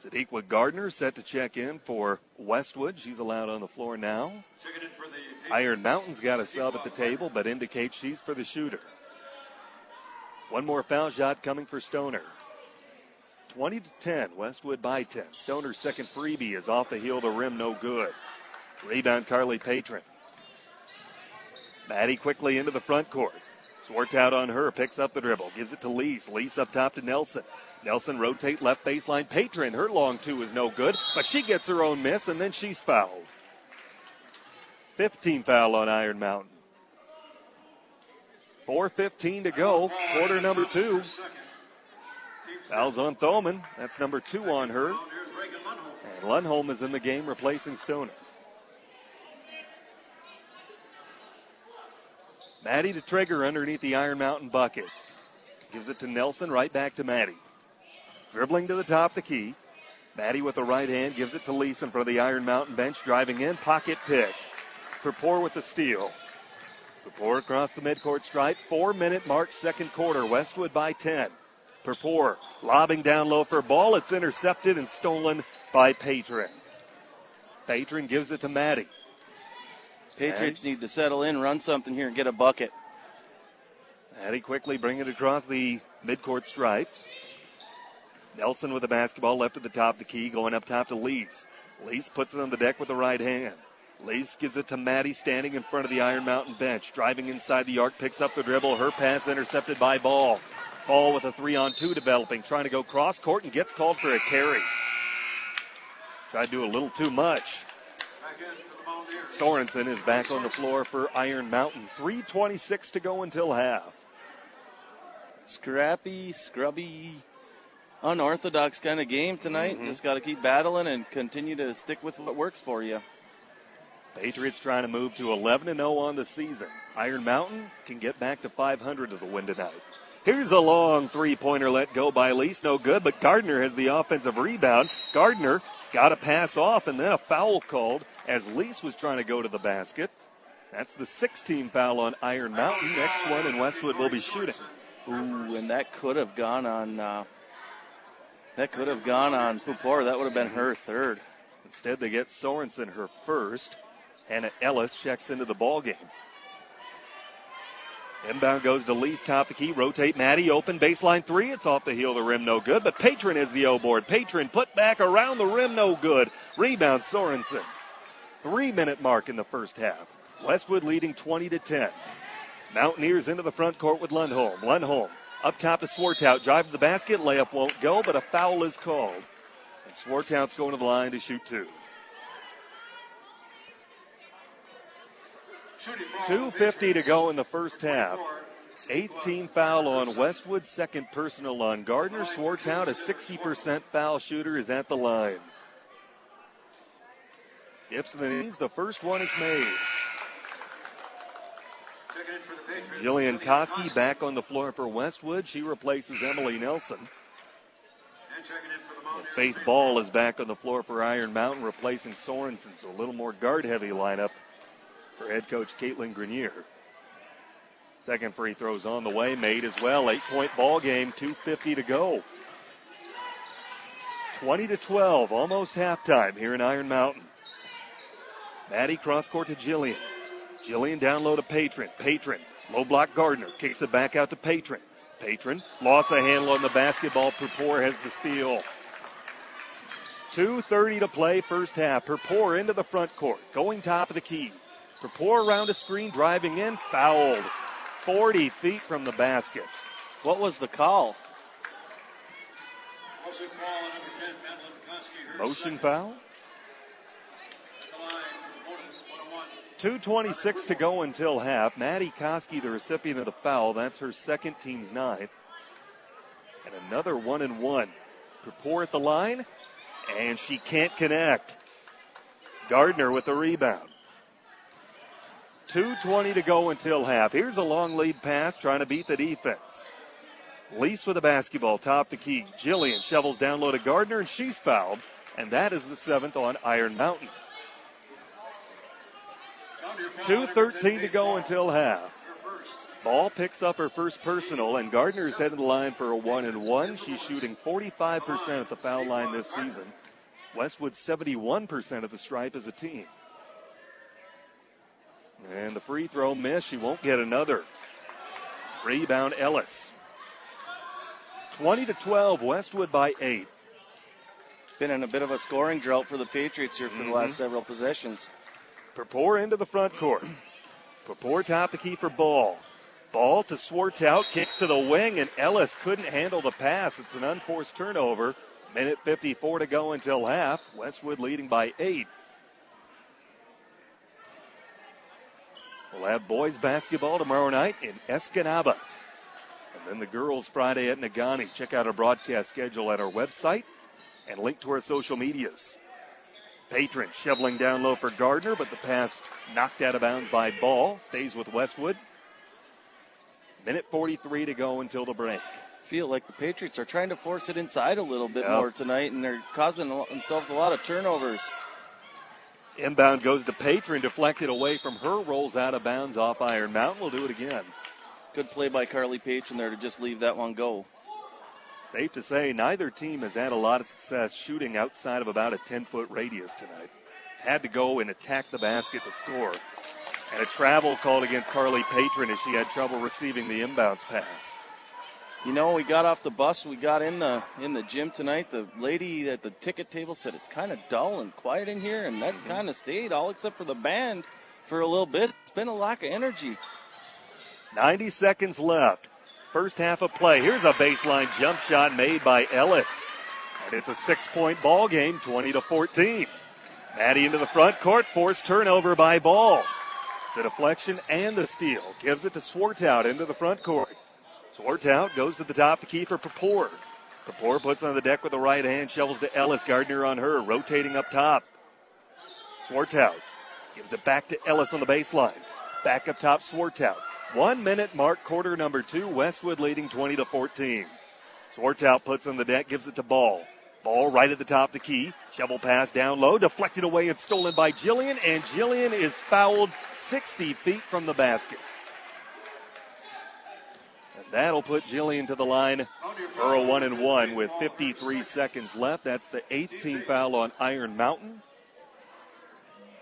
Sadiqa Gardner set to check in for Westwood. She's allowed on the floor now. Iron Mountain's got a sub at the table, but indicates she's for the shooter. One more foul shot coming for Stoner. twenty to ten, Westwood by ten. Stoner's second freebie is off the heel of the rim, no good. Rebound, Carly Patron. Maddie quickly into the front court. Swartout on her, picks up the dribble, gives it to Lease. Lease up top to Nelson. Nelson rotate left baseline. Patron, her long two is no good, but she gets her own miss, and then she's fouled. fifteen foul on Iron Mountain. four fifteen to go, quarter number two. Fouls on Thoman. That's number two on her. And Lundholm is in the game replacing Stoner. Maddie to Trigger underneath the Iron Mountain bucket. Gives it to Nelson, right back to Maddie. Dribbling to the top of the key. Maddie with the right hand gives it to Leeson for the Iron Mountain bench. Driving in, pocket picked. Papour with the steal. Papour across the midcourt stripe. Four-minute mark, second quarter. Westwood by ten. Papour lobbing down low for a ball. It's intercepted and stolen by Patron. Patron gives it to Maddie. Patriots Maddie. Need to settle in, run something here, and get a bucket. Maddie quickly bring it across the midcourt stripe. Nelson with the basketball left at the top of the key, going up top to Lees. Lees puts it on the deck with the right hand. Lees gives it to Maddie standing in front of the Iron Mountain bench. Driving inside the arc, picks up the dribble. Her pass intercepted by Ball. Ball with a three-on-two developing, trying to go cross-court and gets called for a carry. Tried to do a little too much. Sorensen is back on the floor for Iron Mountain. three twenty-six to go until half. Scrappy, scrubby, unorthodox kind of game tonight. Mm-hmm. Just got to keep battling and continue to stick with what works for you. Patriots trying to move to eleven and oh on the season. Iron Mountain can get back to five hundred of the win tonight. Here's a long three-pointer let go by Lease. No good, but Gardner has the offensive rebound. Gardner got a pass off and then a foul called as Lease was trying to go to the basket. That's the sixteenth foul on Iron Mountain. Next one, and Westwood will be shooting. Ooh, and that could have gone on, uh, that could have gone on Papour. That would have been her third. Instead, they get Sorensen her first. Hannah Ellis checks into the ball game. Inbound goes to Lee's, top the key, rotate Maddie, open baseline three. It's off the heel of the rim, no good. But Patron is the O-board. Patron put back around the rim, no good. Rebound Sorensen. Three-minute mark in the first half. Westwood leading twenty to ten. Mountaineers into the front court with Lundholm. Lundholm up top to Swartout. Drive to the basket. Layup won't go, but a foul is called. And Swartout's going to the line to shoot two. two fifty to go in the first half. Eighth team foul on Westwood, second personal on Gardner. Swartout, a sixty percent foul shooter, is at the line. Dips in the knees. The first one is made. Jillian Koski back on the floor for Westwood. She replaces Emily Nelson. And Faith Ball is back on the floor for Iron Mountain, replacing Sorensen. So a little more guard-heavy lineup for head coach Caitlin Grenier. Second free throw's on the way, made as well. Eight-point ball game, two fifty to go. twenty to twelve, almost halftime here in Iron Mountain. Maddie cross-court to Jillian. Jillian down low to Patron. Patron, low block Gardner, kicks it back out to Patron. Patron, lost a handle on the basketball. Purpore has the steal. two thirty to play, first half. Purpore into the front court, going top of the key. Purpore around a screen, driving in, fouled. forty feet from the basket. What was the call? Motion foul on number ten, Madeline Koski. Motion foul? two twenty-six to go until half. Maddie Koski, the recipient of the foul. That's her second, team's ninth. And another one and one. Purpore at the line, and she can't connect. Gardner with the rebound. two twenty to go until half. Here's a long lead pass trying to beat the defense. Lease with the basketball, top the key. Jillian shovels down low to Gardner, and she's fouled. And that is the seventh on Iron Mountain. two thirteen to go until half. Ball picks up her first personal, and Gardner is headed to the line for a one and one. She's shooting forty-five percent at the foul line this season. Westwood seventy-one percent at the stripe as a team. And the free throw miss. She won't get another. Rebound Ellis. twenty to twelve, Westwood by eight. Been in a bit of a scoring drought for the Patriots here for mm-hmm. the last several possessions. Purpore into the front court. Purpore top the key for Ball. Ball to Swartout, kicks to the wing, and Ellis couldn't handle the pass. It's an unforced turnover. Minute fifty-four to go until half. Westwood leading by eight. We'll have boys basketball tomorrow night in Escanaba. And then the girls Friday at Negaunee. Check out our broadcast schedule at our website and link to our social medias. Patron shoveling down low for Gardner, but the pass knocked out of bounds by Ball. Stays with Westwood. Minute forty-three to go until the break. Feel like the Patriots are trying to force it inside a little bit yep. more tonight, and they're causing themselves a lot of turnovers. Inbound goes to Patron, deflected away from her, rolls out of bounds off Iron Mountain. We'll do it again. Good play by Carly Patron there to just leave that one go. Safe to say neither team has had a lot of success shooting outside of about a ten-foot radius tonight. Had to go and attack the basket to score. And a travel called against Carly Patron as she had trouble receiving the inbounds pass. You know, we got off the bus, we got in the in the gym tonight. The lady at the ticket table said it's kind of dull and quiet in here, and that's mm-hmm. kind of stayed all except for the band for a little bit. It's been a lack of energy. ninety seconds left. First half of play. Here's a baseline jump shot made by Ellis. And it's a six-point ball game, twenty to fourteen. Maddie into the front court, forced turnover by Ball. The deflection and the steal gives it to Swartout into the front court. Swartout goes to the top to keep her Purpore. Purpore puts on the deck with the right hand, shovels to Ellis. Gardner on her, rotating up top. Swartout gives it back to Ellis on the baseline. Back up top, Swartout. One minute mark, quarter number two. Westwood leading twenty to fourteen. Swartout puts on the deck, gives it to Ball. Ball right at the top of the key. Shovel pass down low, deflected away and stolen by Jillian, and Jillian is fouled sixty feet from the basket. That'll put Jillian to the line for a one and one with fifty-three seconds left. That's the eighth team foul on Iron Mountain.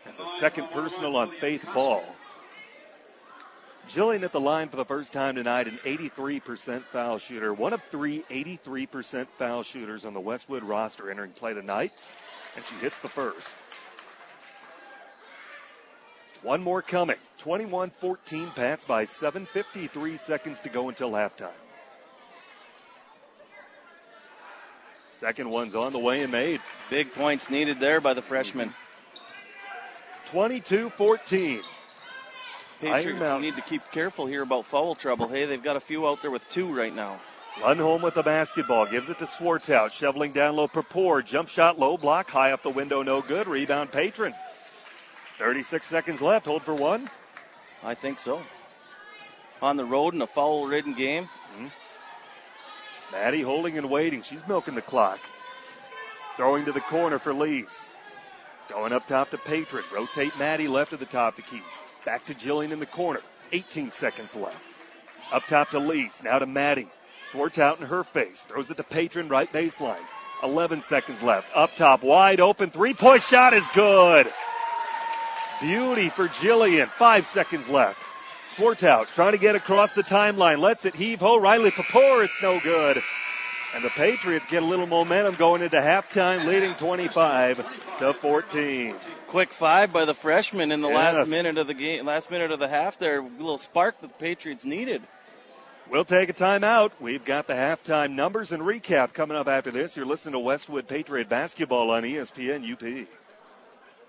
And the second personal on Faith Ball. Jillian at the line for the first time tonight, an eighty-three percent foul shooter. One of three eighty-three percent foul shooters on the Westwood roster entering play tonight, and she hits the first. One more coming. twenty-one fourteen Pats by seven, fifty-three seconds to go until halftime. Second one's on the way and made. Big points needed there by the freshman. twenty-two fourteen. Patriots need to keep careful here about foul trouble. Hey, they've got a few out there with two right now. Lundholm with the basketball. Gives it to Swartout. Shoveling down low. Purpore. Jump shot low. Block high up the window. No good. Rebound Patron. thirty-six seconds left. Hold for one? I think so. On the road in a foul-ridden game. Mm-hmm. Maddie holding and waiting. She's milking the clock. Throwing to the corner for Lees. Going up top to Patron. Rotate Maddie left of the top to keep. Back to Jillian in the corner. eighteen seconds left. Up top to Lees. Now to Maddie. Schwartz out in her face. Throws it to Patron right baseline. eleven seconds left. Up top wide open. Three-point shot is good. Beauty for Jillian. Five seconds left. Swartout trying to get across the timeline. Lets it heave ho. Riley Papor, it's no good. And the Patriots get a little momentum going into halftime, leading twenty-five to fourteen. Quick five by the freshman in the yes. last minute of the game, last minute of the half there. A little spark that the Patriots needed. We'll take a timeout. We've got the halftime numbers and recap coming up after this. You're listening to Westwood Patriot Basketball on E S P N U P.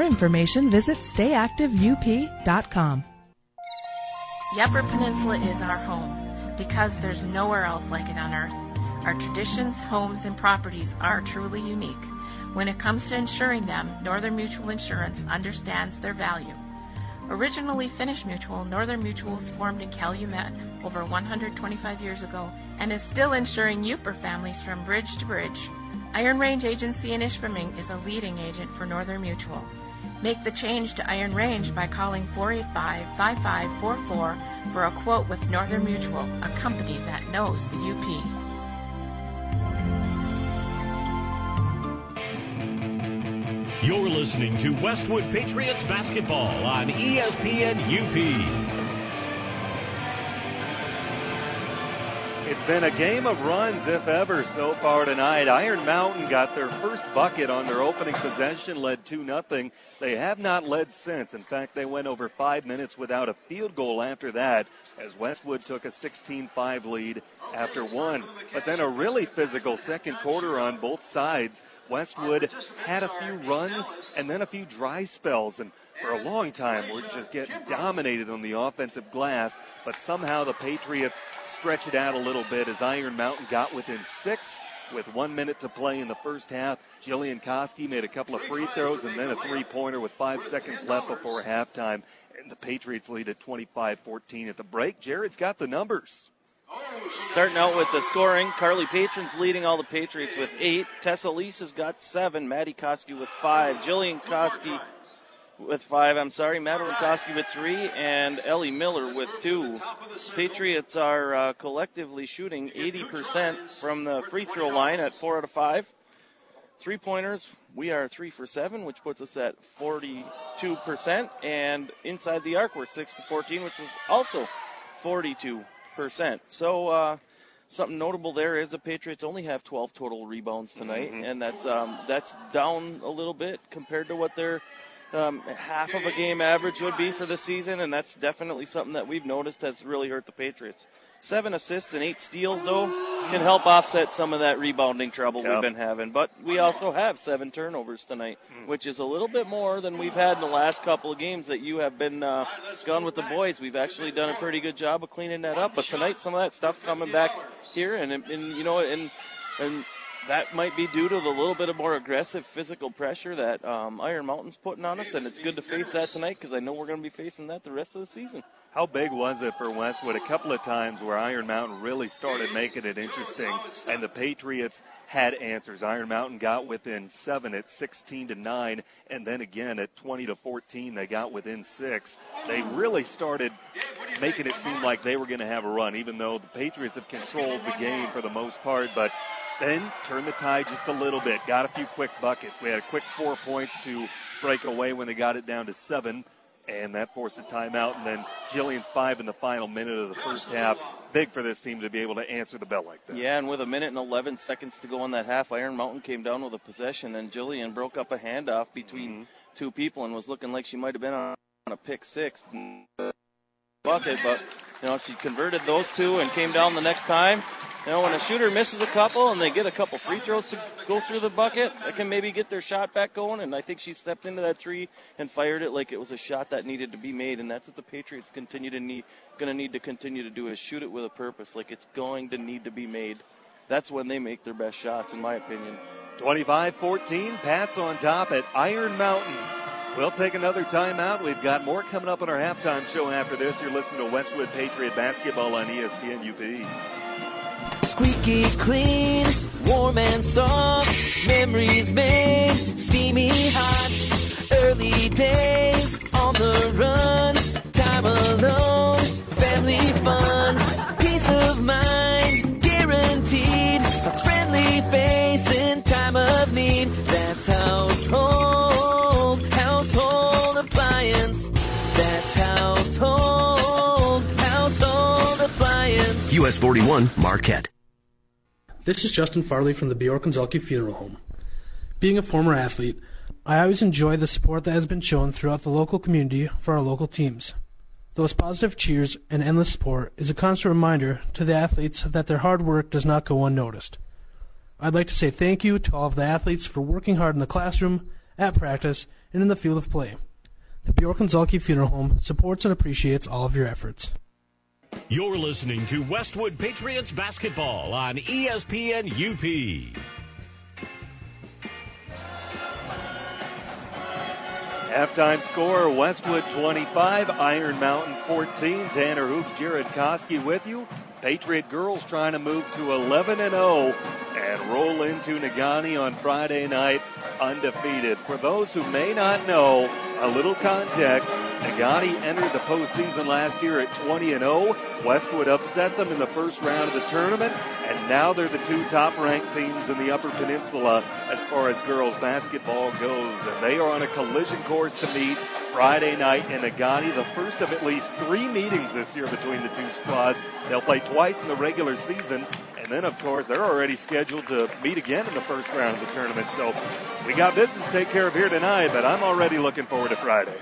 information, information, visit stay active u p dot com. The Upper Peninsula is our home because there's nowhere else like it on earth. Our traditions, homes, and properties are truly unique. When it comes to insuring them, Northern Mutual Insurance understands their value. Originally Finnish Mutual, Northern Mutual was formed in Calumet over one hundred twenty-five years ago and is still insuring Uper families from bridge to bridge. Iron Range Agency in Ishpeming is a leading agent for Northern Mutual. Make the change to Iron Range by calling four eight five, five five four four for a quote with Northern Mutual, a company that knows the U P. You're listening to Westwood Patriots Basketball on E S P N U P. It's been a game of runs, if ever, so far tonight. Iron Mountain got their first bucket on their opening possession, led two nothing. They have not led since. In fact, they went over five minutes without a field goal after that, as Westwood took a sixteen five lead after one. But then a really physical second quarter on both sides. Westwood had a few runs and then a few dry spells, and for a long time we're just getting dominated on the offensive glass, but somehow the Patriots stretch it out a little bit as Iron Mountain got within six with one minute to play in the first half. Jillian Koski made a couple of free throws and then a three-pointer with five seconds left before halftime, and the Patriots lead at twenty-five fourteen at the break. Jared's got the numbers. Starting out with the scoring, Carly Patron's leading all the Patriots with eight. Tessa Lees has got seven. Maddie Koski with five. Jillian Koski with five. I'm sorry, Madeline Koski with three. And Ellie Miller with two. Patriots are uh, collectively shooting eighty percent from the free throw line at four out of five. Three-pointers, we are three for seven, which puts us at forty-two percent. And inside the arc, we're six for fourteen, which was also forty-two percent. So uh, something notable there is the Patriots only have twelve total rebounds tonight, mm-hmm. and that's um, that's down a little bit compared to what their um, half of a game average would be for the season, and that's definitely something that we've noticed has really hurt the Patriots. Seven assists and eight steals, though, can help offset some of that rebounding trouble yep. we've been having. But we also have seven turnovers tonight, mm. which is a little bit more than we've had in the last couple of games that you have been uh, gone with the boys. We've actually done a pretty good job of cleaning that up. But tonight, some of that stuff's coming back here, and, and you know, and and that might be due to the little bit of more aggressive physical pressure that um, Iron Mountain's putting on us, and it's good to face that tonight because I know we're going to be facing that the rest of the season. How big was it for Westwood? A couple of times where Iron Mountain really started making it interesting, and the Patriots had answers. Iron Mountain got within seven at sixteen to nine, and then again at twenty to fourteen, they got within six. They really started making it seem like they were going to have a run, even though the Patriots have controlled the game for the most part, but then turned the tide just a little bit, got a few quick buckets. We had a quick four points to break away when they got it down to seven, and that forced a timeout, and then Jillian's five in the final minute of the first half. Big for this team to be able to answer the bell like that. Yeah, and with a minute and eleven seconds to go in that half, Iron Mountain came down with a possession, and Jillian broke up a handoff between mm-hmm. two people and was looking like she might have been on a pick six bucket, but you know, she converted those two and came down the next time. You know, when a shooter misses a couple and they get a couple free throws to go through the bucket, that can maybe get their shot back going, and I think she stepped into that three and fired it like it was a shot that needed to be made, and that's what the Patriots continue to need, going to need to continue to do is shoot it with a purpose, like it's going to need to be made. That's when they make their best shots, in my opinion. twenty-five fourteen, Pats on top at Iron Mountain. We'll take another timeout. We've got more coming up on our halftime show after this. You're listening to Westwood Patriot Basketball on E S P N U P. Squeaky clean, warm and soft, memories made, steamy hot, early days, on the run, time alone, family fun, peace of mind, guaranteed, a friendly face in time of need, that's Household, Household Appliance, that's Household, Household Appliance. U S forty-one, Marquette. This is Justin Farley from the Bjork and Zelke Funeral Home. Being a former athlete, I always enjoy the support that has been shown throughout the local community for our local teams. Those positive cheers and endless support is a constant reminder to the athletes that their hard work does not go unnoticed. I'd like to say thank you to all of the athletes for working hard in the classroom, at practice, and in the field of play. The Bjork and Zelke Funeral Home supports and appreciates all of your efforts. You're listening to Westwood Patriots Basketball on E S P N U P. Halftime score, Westwood twenty-five, Iron Mountain fourteen. Tanner Hoops, Jared Koski with you. Patriot girls trying to move to eleven and oh and roll into Negaunee on Friday night undefeated. For those who may not know, a little context, Negaunee entered the postseason last year at twenty and oh. Westwood upset them in the first round of the tournament, and now they're the two top-ranked teams in the Upper Peninsula as far as girls basketball goes. And they are on a collision course to meet Friday night in Negaunee, the first of at least three meetings this year between the two squads. They'll play twice in the regular season, and then, of course, they're already scheduled to meet again in the first round of the tournament. So we got business to take care of here tonight, but I'm already looking forward to Friday.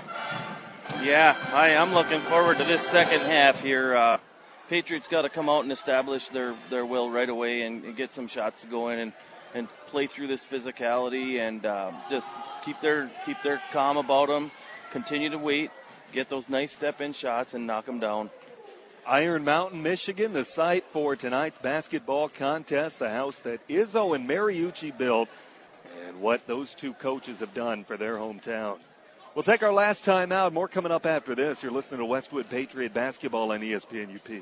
Yeah, I am looking forward to this second half here. Uh, Patriots got to come out and establish their, their will right away and, and get some shots to go in and, and play through this physicality and uh, just keep their keep their calm about them, continue to wait, get those nice step-in shots and knock them down. Iron Mountain, Michigan, the site for tonight's basketball contest, the house that Izzo and Mariucci built and what those two coaches have done for their hometown. We'll take our last time out. More coming up after this. You're listening to Westwood Patriot Basketball on E S P N U P.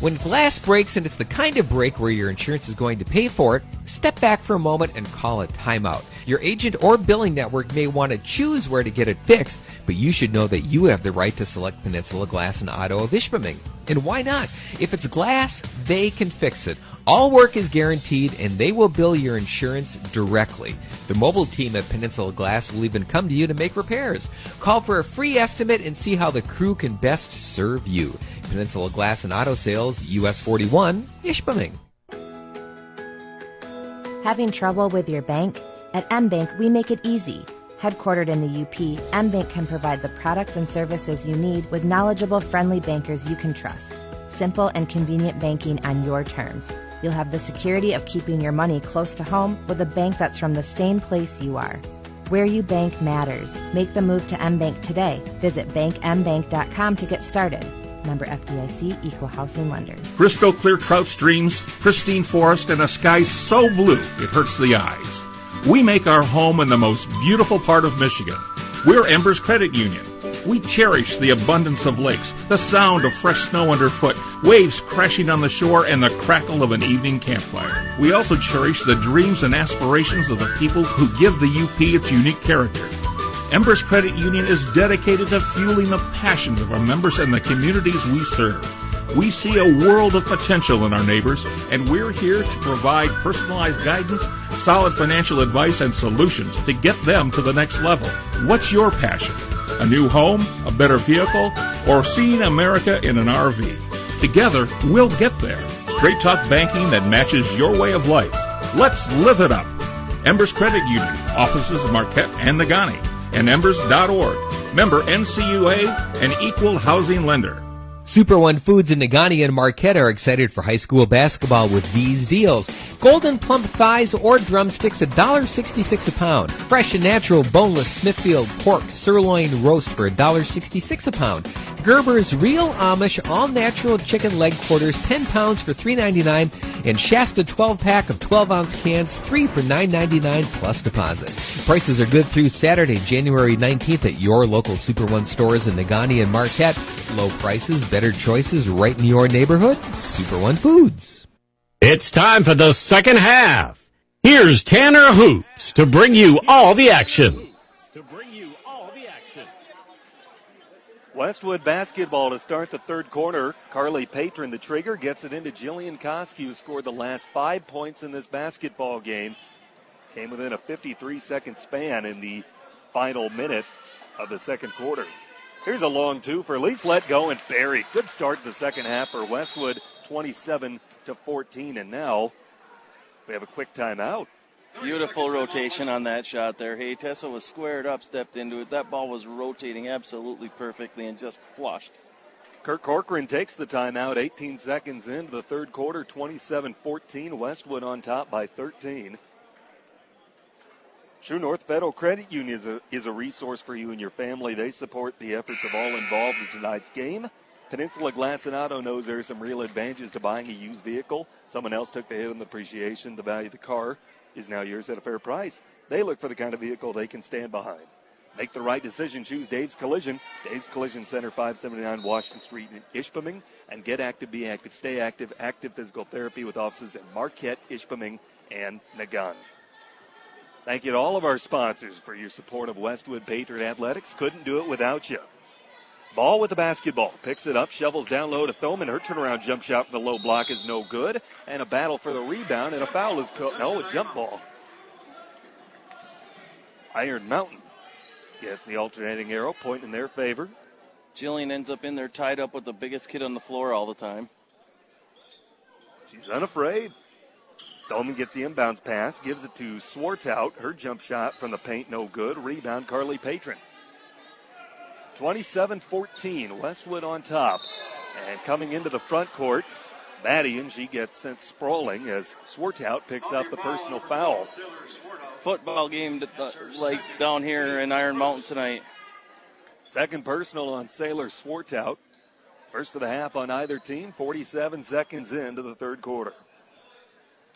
When glass breaks and it's the kind of break where your insurance is going to pay for it, step back for a moment and call a timeout. Your agent or billing network may want to choose where to get it fixed, but you should know that you have the right to select Peninsula Glass and Auto of Ishpeming. And why not? If it's glass, they can fix it. All work is guaranteed, and they will bill your insurance directly. The mobile team at Peninsula Glass will even come to you to make repairs. Call for a free estimate and see how the crew can best serve you. Peninsula Glass and Auto Sales, U S forty-one, Ishpeming. Having trouble with your bank? At M Bank, we make it easy. Headquartered in the U P, M Bank can provide the products and services you need with knowledgeable, friendly bankers you can trust. Simple and convenient banking on your terms. You'll have the security of keeping your money close to home with a bank that's from the same place you are. Where you bank matters. Make the move to M Bank today. Visit bank m bank dot com to get started. Member F D I C, Equal Housing Lender. Frisco clear trout streams, pristine forest, and a sky so blue it hurts the eyes. We make our home in the most beautiful part of Michigan. We're Embers Credit Union. We cherish the abundance of lakes, the sound of fresh snow underfoot, waves crashing on the shore, and the crackle of an evening campfire. We also cherish the dreams and aspirations of the people who give the U P its unique character. Embers Credit Union is dedicated to fueling the passions of our members and the communities we serve. We see a world of potential in our neighbors, and we're here to provide personalized guidance, solid financial advice, and solutions to get them to the next level. What's your passion? A new home, a better vehicle, or seeing America in an R V? Together, we'll get there. Straight talk banking that matches your way of life. Let's live it up. Embers Credit Union, offices of Marquette and Negaunee, and embers dot org. Member N C U A and Equal Housing Lender. Super One Foods in Negaunee and Marquette are excited for high school basketball with these deals. Golden plump thighs or drumsticks, one dollar sixty-six a pound. Fresh and natural boneless Smithfield pork sirloin roast for one dollar sixty-six a pound. Gerber's Real Amish all-natural chicken leg quarters, ten pounds for three ninety-nine, and Shasta twelve-pack of twelve-ounce cans, three for nine ninety-nine plus deposit. Prices are good through Saturday, January nineteenth at your local Super One stores in Negaunee and Marquette. Low prices, better choices right in your neighborhood. Super One Foods. It's time for the second half. Here's Tanner Hoops to bring you all the action. Westwood basketball to start the third quarter. Carly Patron, the trigger, gets it into Jillian Koski, who scored the last five points in this basketball game. Came within a fifty-three second span in the final minute of the second quarter. Here's a long two for Elise Letgo and Barry. Good start in the second half for Westwood, twenty-seven to fourteen. And now we have a quick timeout. Beautiful rotation on that shot there. Hey, Tessa was squared up, stepped into it. That ball was rotating absolutely perfectly and just flushed. Kurt Corcoran takes the timeout. eighteen seconds into the third quarter, twenty-seven fourteen. Westwood on top by thirteen. True North Federal Credit Union is a, is a resource for you and your family. They support the efforts of all involved in tonight's game. Peninsula Glass and Auto knows there are some real advantages to buying a used vehicle. Someone else took the hit on the appreciation, the value of the car is now yours at a fair price. They look for the kind of vehicle they can stand behind. Make the right decision. Choose Dave's Collision. Dave's Collision Center, five seventy-nine Washington Street in Ishpeming. And get active, be active, stay active. Active Physical Therapy with offices in Marquette, Ishpeming, and Negaunee. Thank you to all of our sponsors for your support of Westwood Patriot Athletics. Couldn't do it without you. Ball with the basketball. Picks it up, shovels down low to Thoman. Her turnaround jump shot for the low block is no good. And a battle for the rebound, and a foul is called. No, a jump ball. Iron Mountain gets the alternating arrow, point in their favor. Jillian ends up in there tied up with the biggest kid on the floor all the time. She's unafraid. Thoman gets the inbounds pass, gives it to Swartout. Her jump shot from the paint, no good. Rebound, Carly Patron. twenty-seven fourteen, Westwood on top. And coming into the front court, Maddie, and she gets sent sprawling as Swartout picks up the personal foul. Football game uh, like down here in Iron Mountain tonight. Second personal on Sailor Swartout. First of the half on either team, forty-seven seconds into the third quarter.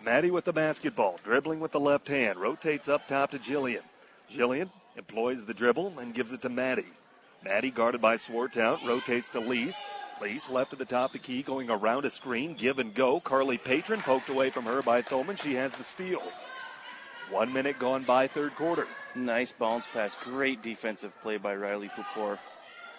Maddie with the basketball, dribbling with the left hand, rotates up top to Jillian. Jillian employs the dribble and gives it to Maddie. Maddie, guarded by Swartout, rotates to Lease. Lease left at the top of the key, going around a screen, give and go. Carly Patron poked away from her by Thoman. She has the steal. One minute gone by, third quarter. Nice bounce pass. Great defensive play by Riley Pupor.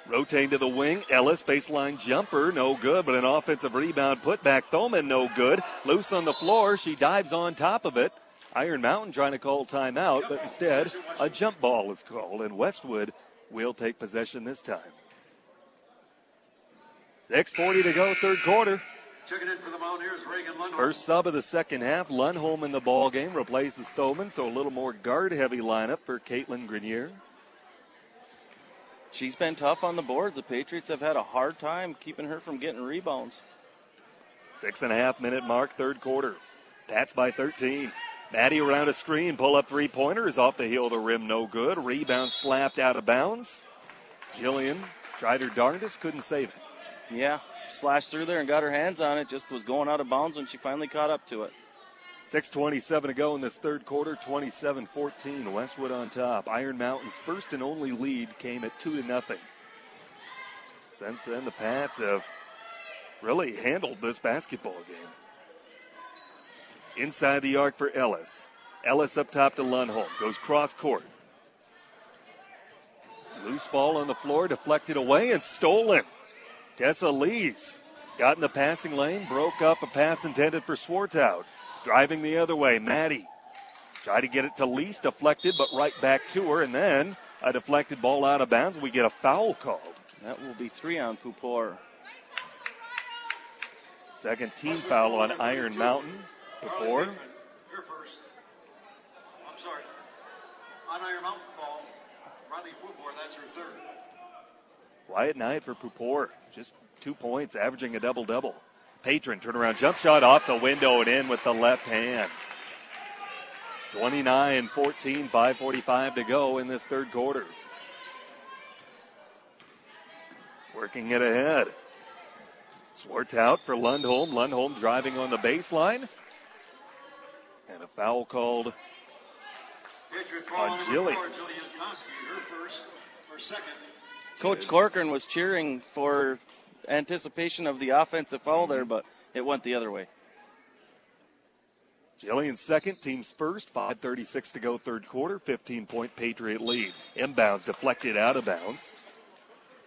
Rotating to the wing. Ellis, baseline jumper, no good, but an offensive rebound putback. Thoman, no good. Loose on the floor. She dives on top of it. Iron Mountain trying to call timeout, but instead a jump ball is called, and Westwood will take possession this time. six forty to go, third quarter. Checking in for the Mountaineers, Reagan Lundholm. First sub of the second half. Lundholm in the ball game replaces Thoman, so a little more guard-heavy lineup for Caitlin Grenier. She's been tough on the boards. The Patriots have had a hard time keeping her from getting rebounds. Six and a half minute mark, third quarter. Pats by thirteen. Maddie around a screen, pull-up three-pointer is off the heel of the rim, no good. Rebound slapped out of bounds. Jillian tried her darndest, couldn't save it. Yeah, slashed through there and got her hands on it. Just was going out of bounds when she finally caught up to it. six twenty-seven to go in this third quarter, twenty-seven fourteen. Westwood on top. Iron Mountain's first and only lead came at two to nothing. Since then, the Pats have really handled this basketball game. Inside the arc for Ellis. Ellis up top to Lundholm. Goes cross court. Loose ball on the floor, deflected away and stolen. Tessa Lees got in the passing lane, broke up a pass intended for Swartout. Driving the other way, Maddie. Tried to get it to Lees, deflected, but right back to her. And then a deflected ball out of bounds. We get a foul called. That will be three on Pupor. Second team foul on Iron Mountain. Pupor. You're first. I'm sorry. On Iron Mountain call, Riley Pupor, that's her third. Quiet night for Pupor. Just two points, averaging a double-double. Patron, turnaround jump shot off the window and in with the left hand. twenty-nine fourteen, five forty-five to go in this third quarter. Working it ahead. Swartz out for Lundholm. Lundholm driving on the baseline. And a foul called on Jilly. Coach Corcoran was cheering for anticipation of the offensive foul there, but it went the other way. Jillian's second, team's first, five thirty-six to go third quarter, fifteen-point Patriot lead. Inbounds deflected out of bounds.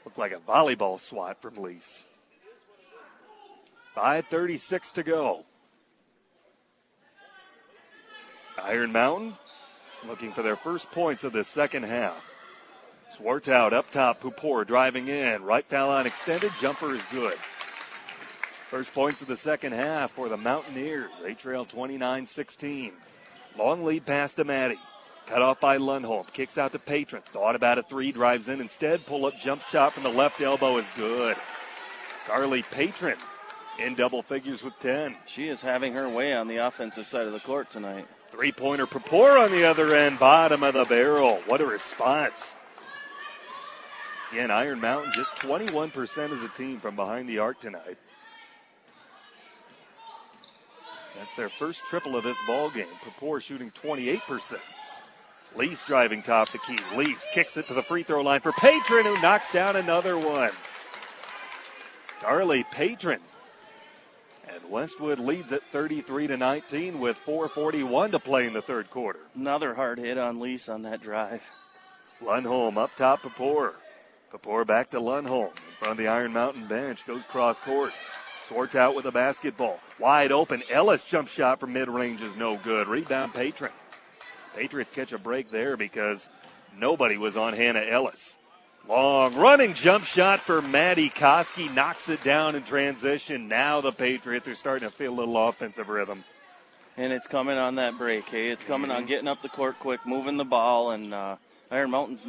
Looked like a volleyball swat from Lees. five thirty-six to go. Iron Mountain looking for their first points of the second half. Swartout up top, Pupor driving in. Right foul line extended, jumper is good. First points of the second half for the Mountaineers. They trail twenty-nine sixteen. Long lead pass to Maddie. Cut off by Lundholm, kicks out to Patron. Thought about a three, drives in instead. Pull-up jump shot from the left elbow is good. Carly Patron in double figures with ten. She is having her way on the offensive side of the court tonight. Three-pointer Pupor on the other end, bottom of the barrel. What a response. Again, Iron Mountain just twenty-one percent as a team from behind the arc tonight. That's their first triple of this ball game. Pupor shooting twenty-eight percent. Lees driving top the key. Lees kicks it to the free throw line for Patron, who knocks down another one. Carly Patron. And Westwood leads at thirty-three to nineteen with four forty-one to play in the third quarter. Another hard hit on Lees on that drive. Lundholm up top Pupor. Pupor back to Lundholm. In front of the Iron Mountain bench. Goes cross court. Swartz out with a basketball. Wide open. Ellis jump shot from mid-range is no good. Rebound Patron. Patriots catch a break there because nobody was on Hannah Ellis. Long running jump shot for Maddie Koski. Knocks it down in transition. Now the Patriots are starting to feel a little offensive rhythm. And it's coming on that break, hey? It's coming mm-hmm. on getting up the court quick, moving the ball, and uh, Iron Mountain's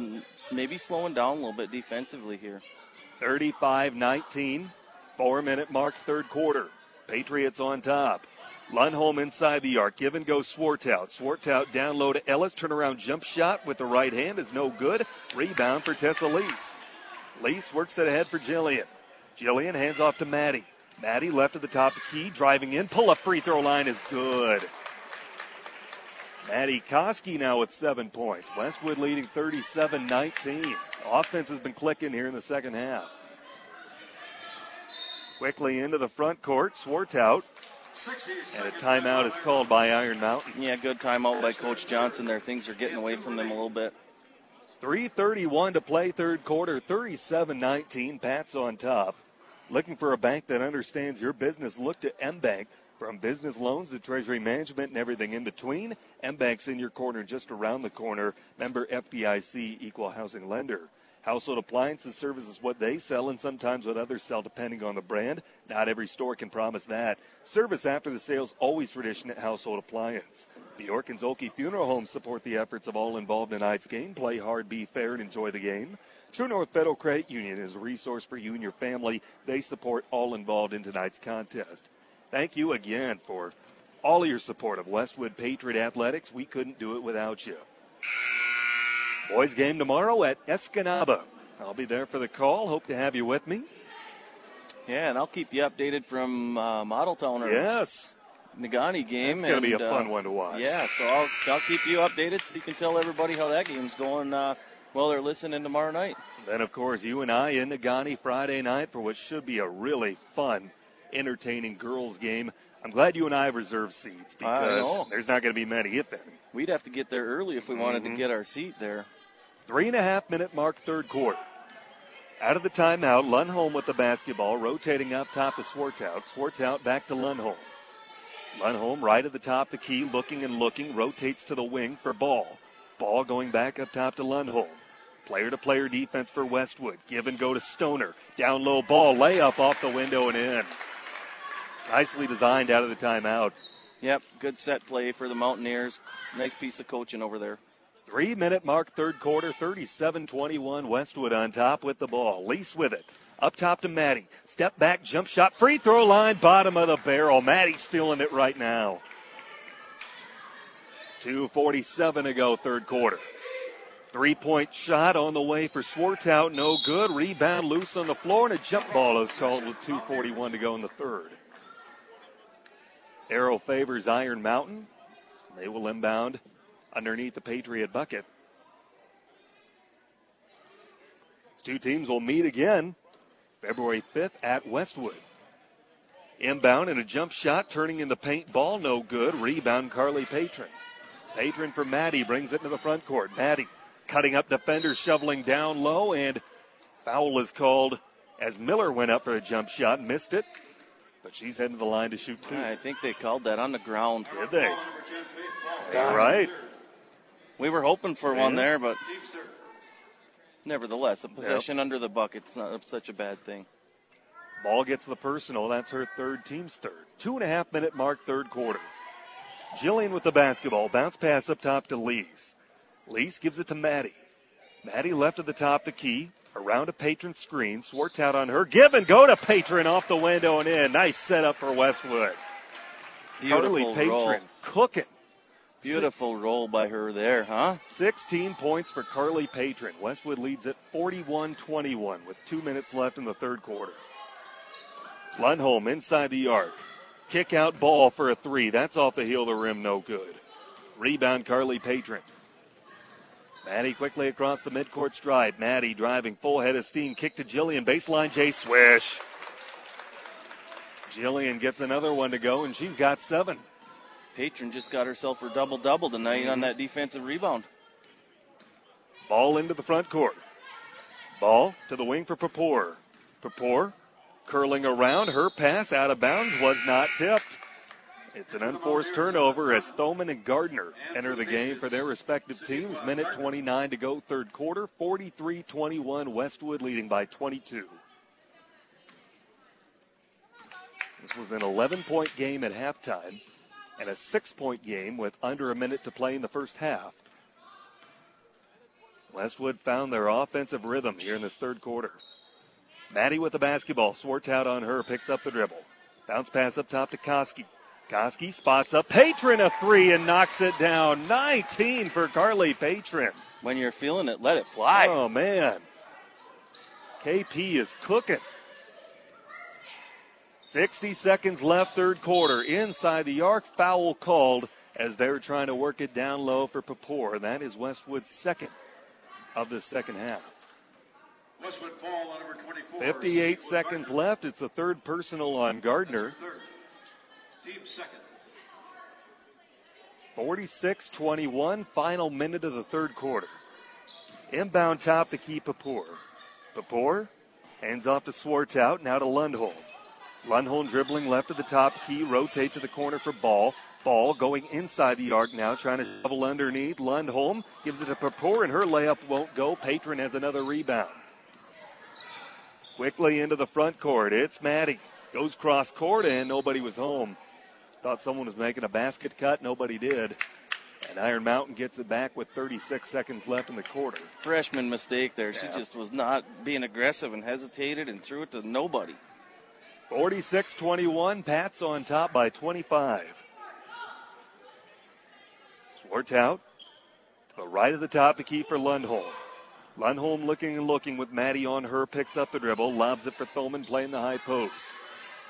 maybe slowing down a little bit defensively here. thirty-five nineteen, four-minute mark, third quarter. Patriots on top. Lundholm inside the arc. Give and go Swartout. Swartout down low to Ellis. Turnaround jump shot with the right hand is no good. Rebound for Tessa Lees. Lees works it ahead for Jillian. Jillian hands off to Maddie. Maddie left at the top of the key. Driving in. Pull-up free throw line is good. Maddie Koski now with seven points. Westwood leading thirty-seven nineteen. Offense has been clicking here in the second half. Quickly into the front court. Swartout. And a timeout is called by Iron Mountain. Yeah, good timeout by Coach Johnson there. Things are getting away from them a little bit. three thirty-one to play third quarter, thirty-seven nineteen. Pats on top. Looking for a bank that understands your business? Look to M Bank. From business loans to treasury management and everything in between, M Bank's in your corner, just around the corner. Member F D I C, equal housing lender. Household Appliances services what they sell and sometimes what others sell depending on the brand. Not every store can promise that. Service after the sales always tradition at Household Appliance. Bjork and Zolke Funeral Homes support the efforts of all involved in tonight's game. Play hard, be fair, and enjoy the game. True North Federal Credit Union is a resource for you and your family. They support all involved in tonight's contest. Thank you again for all your support of Westwood Patriot Athletics. We couldn't do it without you. Boys game tomorrow at Escanaba. I'll be there for the call. Hope to have you with me. Yeah, and I'll keep you updated from uh, Model Towners. Yes. Negaunee game. It's going to be a fun uh, one to watch. Yeah, so I'll, I'll keep you updated so you can tell everybody how that game's going uh, while they're listening tomorrow night. Then, of course, you and I in Negaunee Friday night for what should be a really fun, entertaining girls game. I'm glad you and I have reserved seats because there's not going to be many, if any. We'd have to get there early if we mm-hmm. wanted to get our seat there. Three and a half minute mark, third quarter. Out of the timeout, Lundholm with the basketball, rotating up top to Swartout. Swartout back to Lundholm. Lundholm right at the top of the key, looking and looking, rotates to the wing for Ball. Ball going back up top to Lundholm. Player-to-player defense for Westwood. Give and go to Stoner. Down low, Ball, layup off the window and in. Nicely designed out of the timeout. Yep, good set play for the Mountaineers. Nice piece of coaching over there. Three-minute mark, third quarter, thirty-seven twenty-one. Westwood on top with the ball. Lease with it. Up top to Maddie. Step back, jump shot, free throw line, bottom of the barrel. Maddie's feeling it right now. two forty-seven to go, third quarter. Three-point shot on the way for Swartout. No good. Rebound loose on the floor, and a jump ball is called with two forty-one to go in the third. Arrow favors Iron Mountain. They will inbound underneath the Patriot bucket. These two teams will meet again February fifth at Westwood. Inbound and a jump shot, turning in the paint, ball no good. Rebound Carly Patron. Patron for Maddie, brings it to the front court. Maddie cutting up defenders, shoveling down low, and foul is called as Miller went up for a jump shot, missed it. But she's heading to the line to shoot two. Yeah, I think they called that on the ground. Did they? All right. We were hoping for yeah. one there, but nevertheless, a possession yep. under the bucket's not such a bad thing. Ball gets the personal. That's her third, team's third. Two and a half minute mark, third quarter. Jillian with the basketball. Bounce pass up top to Lees. Lees gives it to Maddie. Maddie left at the top the key. Around a Patron screen, Swartout out on her. Give and go to Patron off the window and in. Nice setup for Westwood. Beautiful Carly Patron roll. Cooking. Beautiful Six. roll by her there, huh? sixteen points for Carly Patron. Westwood leads at forty-one twenty-one with two minutes left in the third quarter. Lundholm inside the arc. Kick out ball for a three. That's off the heel of the rim, no good. Rebound Carly Patron. Maddie quickly across the midcourt stride. Maddie driving full head of steam. Kick to Jillian. Baseline J. Swish. Jillian gets another one to go, and she's got seven. Patron just got herself her double-double tonight mm-hmm. on that defensive rebound. Ball into the front court. Ball to the wing for Papour. Papour curling around. Her pass out of bounds was not tipped. It's an unforced turnover as Thoman and Gardner enter the game for their respective teams. Minute twenty-nine to go, third quarter. forty-three twenty-one, Westwood leading by twenty-two. This was an eleven-point game at halftime and a six-point game with under a minute to play in the first half. Westwood found their offensive rhythm here in this third quarter. Maddie with the basketball. Swartout on her, picks up the dribble. Bounce pass up top to Koski. Koski spots up Patron a three and knocks it down. nineteen for Carly Patron. When you're feeling it, let it fly. Oh, man. K P is cooking. sixty seconds left, third quarter. Inside the arc, foul called as they're trying to work it down low for Papour. That is Westwood's second of the second half. Westwood ball on number twenty-four. fifty-eight seconds left. It's the third personal on Gardner. Team second. forty-six twenty-one, final minute of the third quarter. Inbound top to keep Papour. Papour hands off to Swartout, now to Lundholm. Lundholm dribbling left of the top key, rotate to the corner for Ball. Ball going inside the arc now, trying to shovel underneath. Lundholm gives it to Papour, and her layup won't go. Patron has another rebound. Quickly into the front court, it's Maddie. Goes cross court, and nobody was home. Thought someone was making a basket cut. Nobody did. And Iron Mountain gets it back with thirty-six seconds left in the quarter. Freshman mistake there. Yeah. She just was not being aggressive and hesitated and threw it to nobody. forty-six twenty-one. Pats on top by twenty-five. Swartout to the right of the top, the key for Lundholm. Lundholm looking and looking with Maddie on her, picks up the dribble, lobs it for Thoman playing the high post.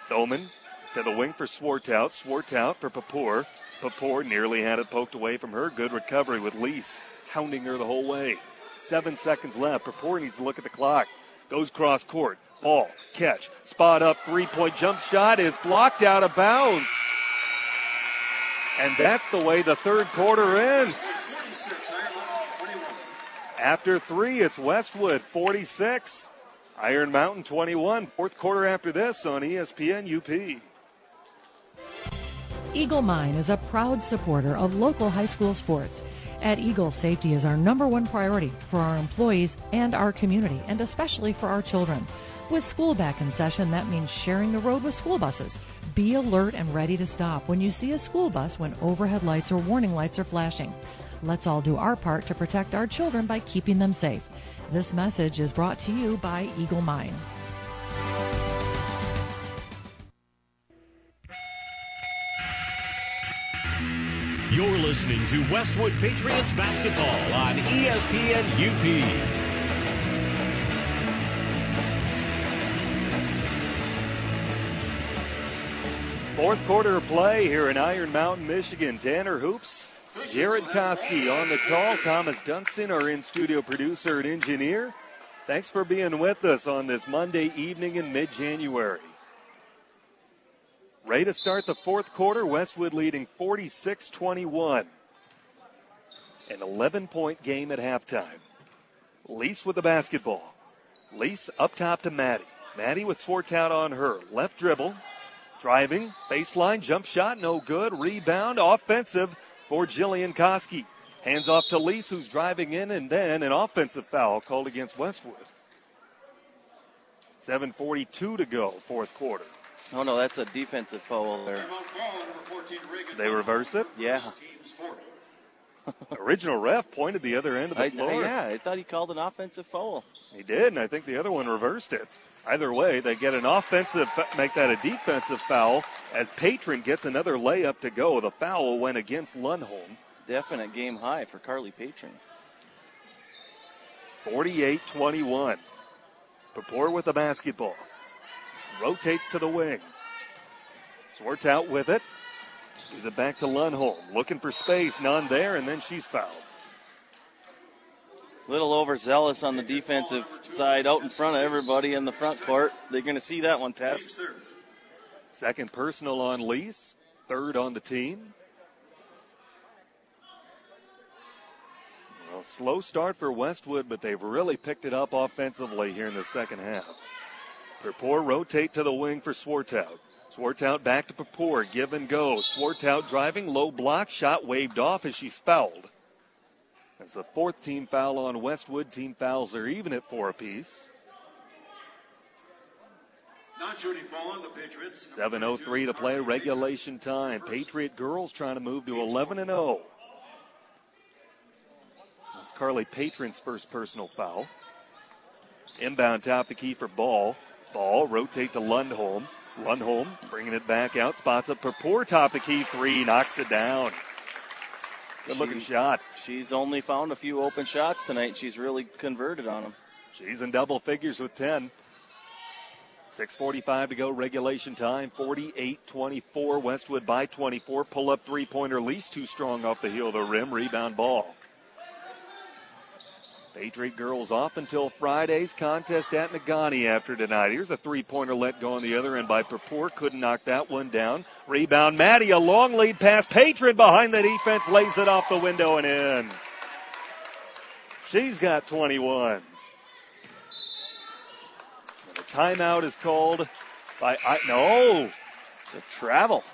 Thoman to the wing for Swartout, Swartout for Papour. Papour nearly had it poked away from her. Good recovery with Lease hounding her the whole way. Seven seconds left. Papour needs to look at the clock. Goes cross court. Ball, catch, spot up, three-point jump shot is blocked out of bounds. And that's the way the third quarter ends. After three, it's Westwood forty-six, Iron Mountain twenty-one. Fourth quarter after this on E S P N U P. Eagle Mine is a proud supporter of local high school sports. At Eagle, safety is our number one priority for our employees and our community, and especially for our children. With school back in session, that means sharing the road with school buses. Be alert and ready to stop when you see a school bus when overhead lights or warning lights are flashing. Let's all do our part to protect our children by keeping them safe. This message is brought to you by Eagle Mine. You're listening to Westwood Patriots basketball on E S P N U P. Fourth quarter play here in Iron Mountain, Michigan. Tanner Hoops, Jared Koski on the call. Thomas Dunston, our in-studio producer and engineer. Thanks for being with us on this Monday evening in mid-January. Ready to start the fourth quarter, Westwood leading forty-six twenty-one. An eleven-point game at halftime. Lease with the basketball. Lease up top to Maddie. Maddie with Swartout on her. Left dribble. Driving, baseline, jump shot, no good. Rebound, offensive for Jillian Koski. Hands off to Lease, who's driving in, and then an offensive foul called against Westwood. seven forty-two to go, fourth quarter. Oh, no, that's a defensive foul there. They reverse it? Yeah. Original ref pointed the other end of the I, floor. Yeah, I thought he called an offensive foul. He did, and I think the other one reversed it. Either way, they get an offensive, make that a defensive foul as Patron gets another layup to go. The foul went against Lundholm. Definite game high for Carly Patron. forty-eight twenty-one. Papour with the basketball. Rotates to the wing. Swartz out with it. Gives it back to Lundholm. Looking for space. None there, and then she's fouled. Little overzealous on the defensive side, out in front of everybody in the front court. They're going to see that one, Tess. Second personal on Lease, third on the team. Well, slow start for Westwood, but they've really picked it up offensively here in the second half. Papour rotate to the wing for Swartout. Swartout back to Papour, give and go. Swartout driving, low block, shot waved off as she's fouled. That's the fourth team foul on Westwood. Team fouls are even at four apiece. Not shooting foul on the Patriots. seven oh three to play, regulation time. Patriot girls trying to move to eleven and oh. That's Carly Patron's first personal foul. Inbound top the key for Ball. Ball rotate to Lundholm. Lundholm bringing it back out. Spots up Papour top the key three. Knocks it down. Good-looking shot. She's only found a few open shots tonight. She's really converted on them. She's in double figures with ten. six forty-five to go, regulation time. forty-eight twenty-four, Westwood by twenty-four. Pull-up three-pointer, Lease too strong off the heel of the rim. Rebound Ball. Patriot girls off until Friday's contest at Negaunee after tonight. Here's a three-pointer let go on the other end by Papour. Couldn't knock that one down. Rebound, Maddie, a long lead pass. Patriot behind the defense, lays it off the window and in. She's got twenty-one. And the timeout is called by, I, no, it's a travel.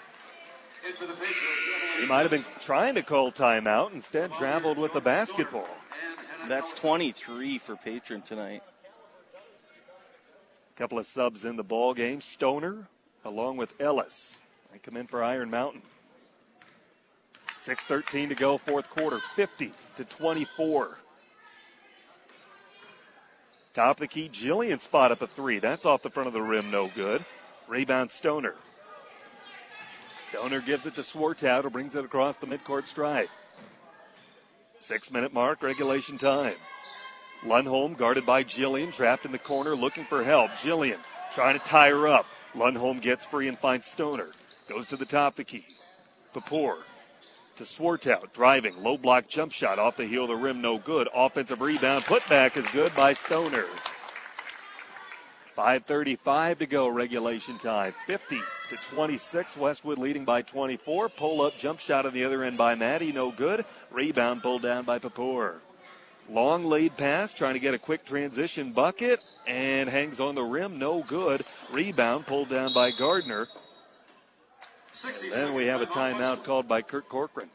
He might have been trying to call timeout, instead traveled with the basketball. That's twenty-three for Patron tonight. A couple of subs in the ball game. Stoner along with Ellis. They come in for Iron Mountain. six thirteen to go, fourth quarter, fifty to twenty-four. Top of the key, Jillian spot up a three. That's off the front of the rim, no good. Rebound, Stoner. Stoner gives it to Swartout, who brings it across the midcourt stripe. Six-minute mark, regulation time. Lundholm guarded by Jillian, trapped in the corner, looking for help. Jillian trying to tie her up. Lundholm gets free and finds Stoner. Goes to the top of the key. Papour to Swartout, driving. Low block jump shot off the heel of the rim, no good. Offensive rebound, putback is good by Stoner. five thirty-five to go, regulation time. fifty to twenty-six, Westwood leading by twenty-four. Pull-up jump shot on the other end by Maddie, no good. Rebound pulled down by Papour. Long lead pass, trying to get a quick transition bucket, and hangs on the rim, no good. Rebound pulled down by Gardner. Then we have a timeout called by Kurt Corcoran.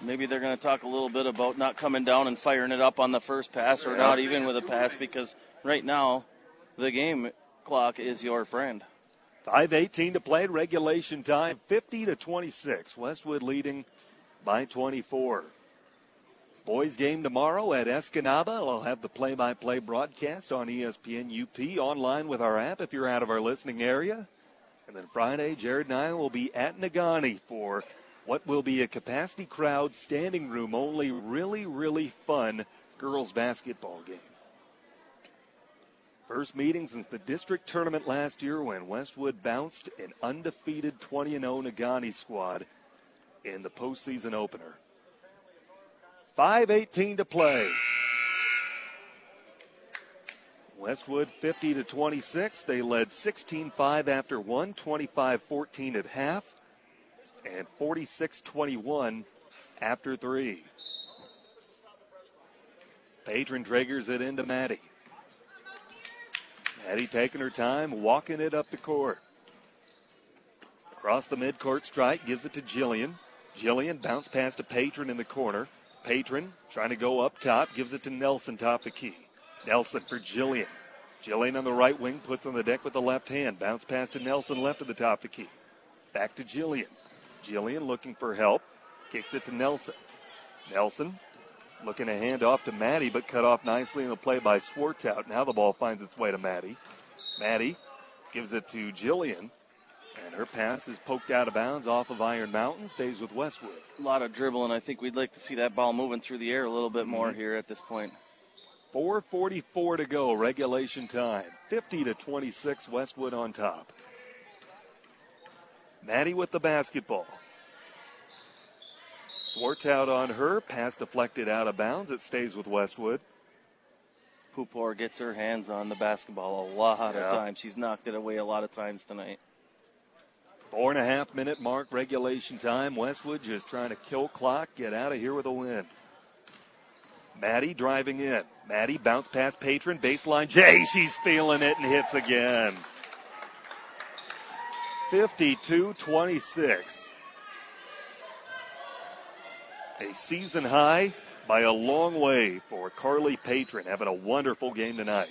Maybe they're going to talk a little bit about not coming down and firing it up on the first pass, or not even with a pass, because right now the game clock is your friend. five eighteen to play, regulation time, fifty to twenty-six. Westwood leading by twenty-four. Boys game tomorrow at Escanaba. I'll have the play-by-play broadcast on E S P N U P, online with our app if you're out of our listening area. And then Friday, Jared and I will be at Negaunee for what will be a capacity crowd, standing room only, really, really fun girls basketball game. First meeting since the district tournament last year, when Westwood bounced an undefeated twenty and oh Negaunee squad in the postseason opener. five eighteen to play. Westwood fifty to twenty-six. They led sixteen five after one, twenty-five fourteen at half, and forty-six twenty-one after three. Patron Traeger's it into Maddie. Maddie taking her time, walking it up the court. Across the midcourt strike, gives it to Jillian. Jillian bounce pass to Patron in the corner. Patron trying to go up top, gives it to Nelson top the key. Nelson for Jillian. Jillian on the right wing, puts on the deck with the left hand. Bounce pass to Nelson, left of the top of the key. Back to Jillian. Jillian looking for help. Kicks it to Nelson. Nelson looking to hand off to Maddie, but cut off nicely in the play by Swartout. Now the ball finds its way to Maddie. Maddie gives it to Jillian, and her pass is poked out of bounds off of Iron Mountain. Stays with Westwood. A lot of dribbling. I think we'd like to see that ball moving through the air a little bit more mm-hmm. here at this point. four forty-four to go, regulation time. fifty to twenty-six, Westwood on top. Maddie with the basketball. Swartout on her, pass deflected out of bounds. It stays with Westwood. Pupor gets her hands on the basketball a lot yeah. of times. She's knocked it away a lot of times tonight. Four and a half minute mark, regulation time. Westwood just trying to kill clock, get out of here with a win. Maddie driving in. Maddie bounce pass Patron, baseline. Jay, she's feeling it and hits again. fifty-two twenty-six. A season high by a long way for Carly Patron, having a wonderful game tonight.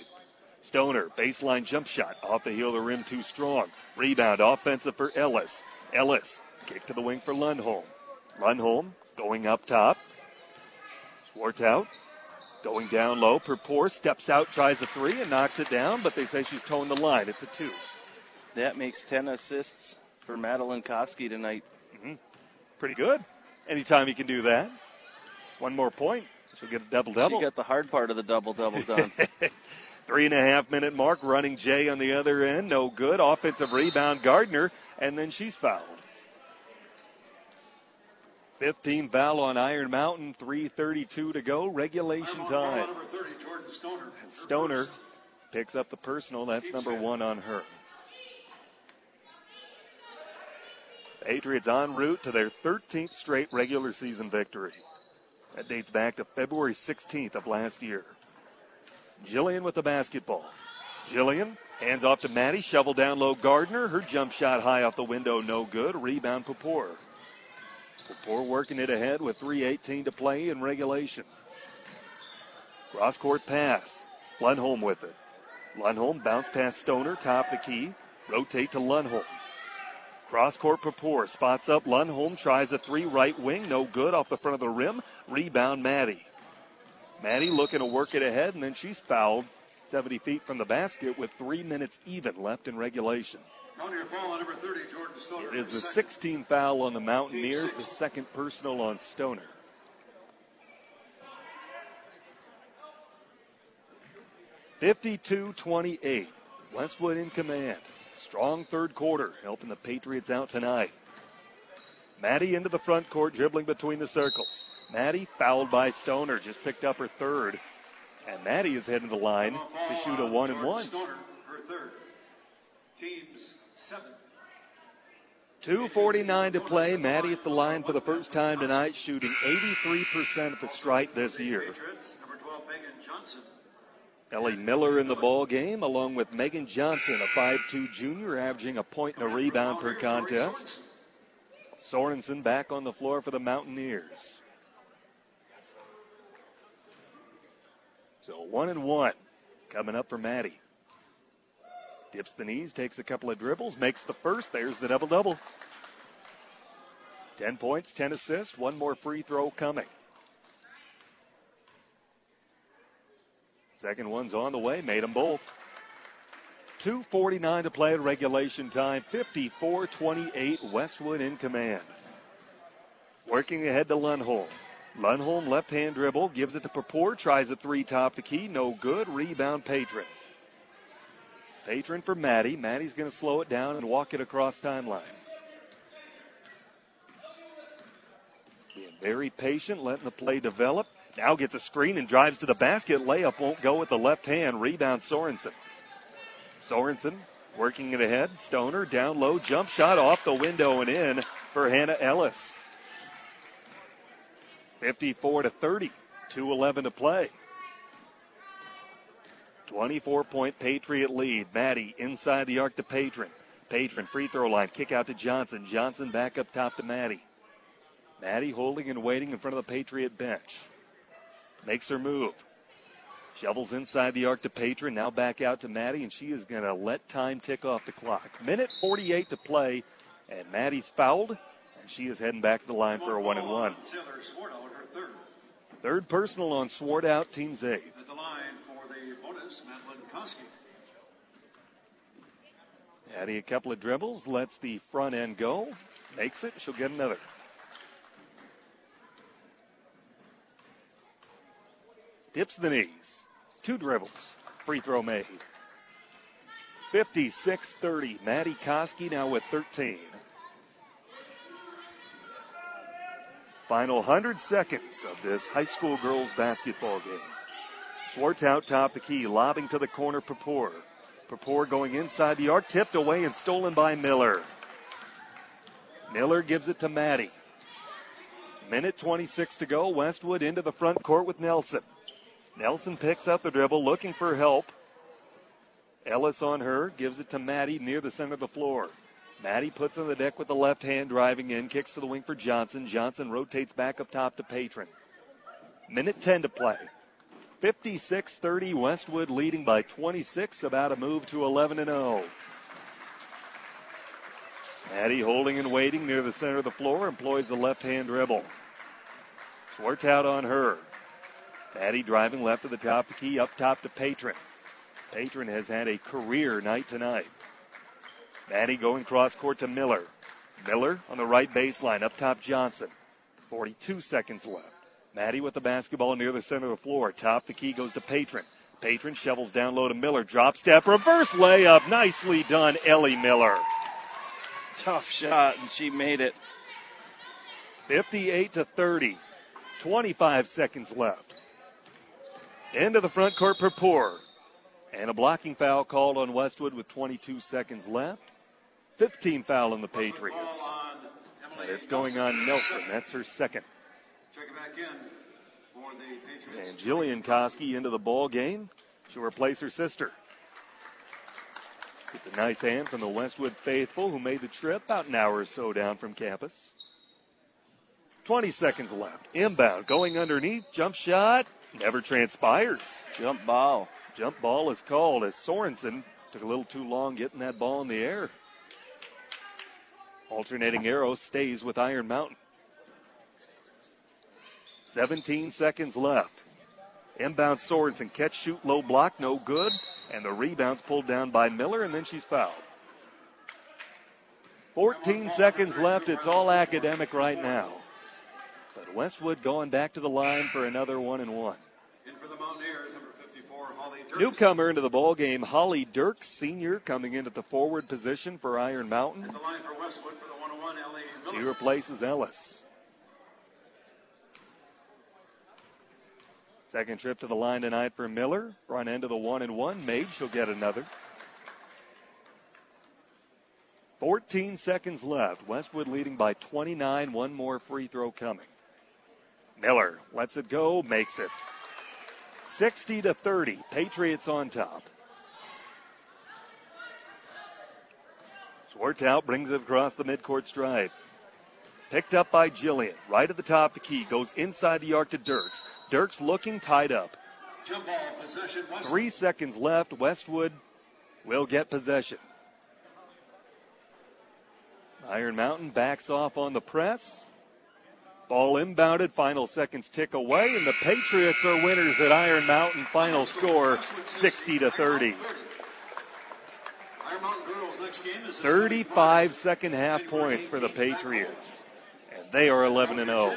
Stoner, baseline jump shot. Off the heel of the rim, too strong. Rebound, offensive for Ellis. Ellis, kick to the wing for Lundholm. Lundholm going up top. Swartout going down low. Perpour steps out, tries a three, and knocks it down, but they say she's toeing the line. It's a two. That makes ten assists for Madeline Koski tonight. Mm-hmm. Pretty good. Anytime you can do that. One more point, she'll get a double-double. She got the hard part of the double-double done. Three and a half minute mark, running Jay on the other end. No good. Offensive rebound, Gardner, and then she's fouled. fifteen foul on Iron Mountain, three thirty-two to go, regulation time. thirty, Stoner, Stoner picks up the personal. That's number one on her. Patriots en route to their thirteenth straight regular season victory. That dates back to February sixteenth of last year. Jillian with the basketball. Jillian hands off to Maddie, shovel down low Gardner. Her jump shot high off the window, no good. Rebound Papour. Papour working it ahead with three eighteen to play in regulation. Cross-court pass. Lundholm with it. Lundholm bounce past Stoner, top the key. Rotate to Lundholm. Cross-court Papour spots up. Lundholm tries a three, right wing. No good, off the front of the rim. Rebound Maddie. Maddie looking to work it ahead, and then she's fouled seventy feet from the basket with three minutes even left in regulation. Foul on number thirty, Jordan Stoner. It is the sixteenth foul on the Mountaineers, the second personal on Stoner. fifty-two twenty-eight. Westwood in command. Strong third quarter, helping the Patriots out tonight. Maddie into the front court, dribbling between the circles. Maddie fouled by Stoner, just picked up her third. And Maddie is heading to the line to shoot a one and one. Stoner, her third. Team's seventh. two forty-nine to play. Maddie at the line for the first time tonight, shooting eighty-three percent at the stripe this year. Ellie Miller in the ball game, along with Megan Johnson, a five two junior, averaging a point and a rebound per contest. Sorensen back on the floor for the Mountaineers. So one and one coming up for Maddie. Dips the knees, takes a couple of dribbles, makes the first. There's the double-double. Ten points, ten assists, one more free throw coming. Second one's on the way, made them both. two forty-nine to play at regulation time, fifty-four twenty-eight, Westwood in command. Working ahead to Lundholm. Lundholm left-hand dribble, gives it to Papour, tries a three top the key, no good, rebound Patron. Patron for Maddie. Maddie's going to slow it down and walk it across timeline. Being very patient, letting the play develop. Now gets a screen and drives to the basket. Layup won't go with the left hand. Rebound Sorensen. Sorensen working it ahead. Stoner down low. Jump shot off the window and in for Hannah Ellis. fifty-four to thirty. two eleven to play. twenty-four point Patriot lead. Maddie inside the arc to Patron. Patron free throw line. Kick out to Johnson. Johnson back up top to Maddie. Maddie holding and waiting in front of the Patriot bench. Makes her move. Shovels inside the arc to Patron. Now back out to Maddie, and she is going to let time tick off the clock. Minute forty-eight to play, and Maddie's fouled, and she is heading back to the line for a one and one. Third personal on Swartout, team's eight. At the line for the bonus, Madeline Koski. Maddie a couple of dribbles, lets the front end go, makes it, she'll get another. Dips the knees. Two dribbles. Free throw made. fifty-six thirty. Maddie Koski now with thirteen. Final one hundred seconds of this high school girls basketball game. Schwartz out top the key. Lobbing to the corner, Papour. Papour going inside the arc. Tipped away and stolen by Miller. Miller gives it to Maddie. Minute twenty-six to go. Westwood into the front court with Nelson. Nelson picks up the dribble, looking for help. Ellis on her, gives it to Maddie near the center of the floor. Maddie puts on the deck with the left hand, driving in, kicks to the wing for Johnson. Johnson rotates back up top to Patron. Minute ten to play. fifty-six thirty, Westwood leading by twenty-six, about a move to eleven and oh. Maddie holding and waiting near the center of the floor, employs the left hand dribble. Schwartz out on her. Maddie driving left to the top of the key, up top to Patron. Patron has had a career night tonight. Maddie going cross court to Miller. Miller on the right baseline, up top Johnson. forty-two seconds left. Maddie with the basketball near the center of the floor. Top the key goes to Patron. Patron shovels down low to Miller. Drop step, reverse layup. Nicely done, Ellie Miller. Tough shot, and she made it. fifty-eight to thirty. twenty-five seconds left. Into the front court, Papour. And a blocking foul called on Westwood with twenty-two seconds left. fifteen foul on the Patriots. And it's going on Nelson. That's her second. And Jillian Koski into the ball game. She'll replace her sister. It's a nice hand from the Westwood faithful who made the trip about an hour or so down from campus. twenty seconds left. Inbound going underneath. Jump shot. Never transpires. Jump ball. Jump ball is called as Sorensen took a little too long getting that ball in the air. Alternating arrow stays with Iron Mountain. seventeen seconds left. Inbound Sorensen. Catch, shoot, low block. No good. And the rebound's pulled down by Miller, and then she's fouled. fourteen seconds left. It's all academic right now. But Westwood going back to the line for another one and one. In for the Mountaineers, number fifty-four, Holly Newcomer into the ballgame, Holly Dirks, senior, coming in at the forward position for Iron Mountain. The line for Westwood for the one oh one, Ellie. She replaces Ellis. Second trip to the line tonight for Miller. Front end of the one and one. Made, she'll get another. fourteen seconds left. Westwood leading by twenty-nine. One more free throw coming. Miller lets it go, makes it. sixty to thirty. Patriots on top. Swartout brings it across the midcourt stripe. Picked up by Jillian. Right at the top of the key. Goes inside the arc to Dirks. Dirks looking tied up. Jump ball possession. Three seconds left. Westwood will get possession. Iron Mountain backs off on the press. Ball inbounded. Final seconds tick away. And the Patriots are winners at Iron Mountain. Final score sixty to thirty. thirty-five second half points for the Patriots. They are eleven and oh.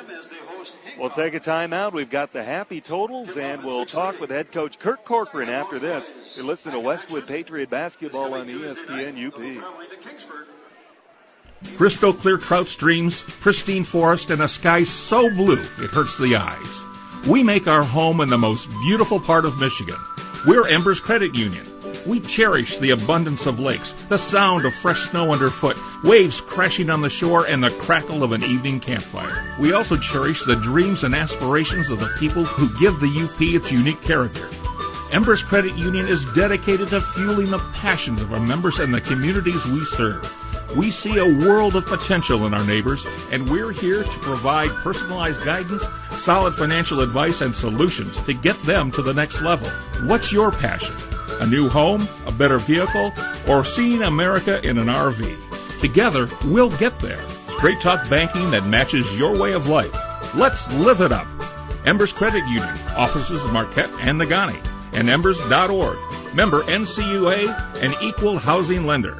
We'll take a timeout. We've got the happy totals, and we'll talk with head coach Kurt Corcoran after this. You're listening to Westwood Patriot Basketball on E S P N U P. Crystal clear trout streams, pristine forest, and a sky so blue it hurts the eyes. We make our home in the most beautiful part of Michigan. We're Embers Credit Union. We cherish the abundance of lakes, the sound of fresh snow underfoot, waves crashing on the shore, and the crackle of an evening campfire. We also cherish the dreams and aspirations of the people who give the U P its unique character. Embers Credit Union is dedicated to fueling the passions of our members and the communities we serve. We see a world of potential in our neighbors, and we're here to provide personalized guidance, solid financial advice, and solutions to get them to the next level. What's your passion? A new home, a better vehicle, or seeing America in an R V? Together, we'll get there. Straight talk banking that matches your way of life. Let's live it up. Embers Credit Union, offices of Marquette and Negaunee, and embers dot org. Member N C U A and equal housing lender.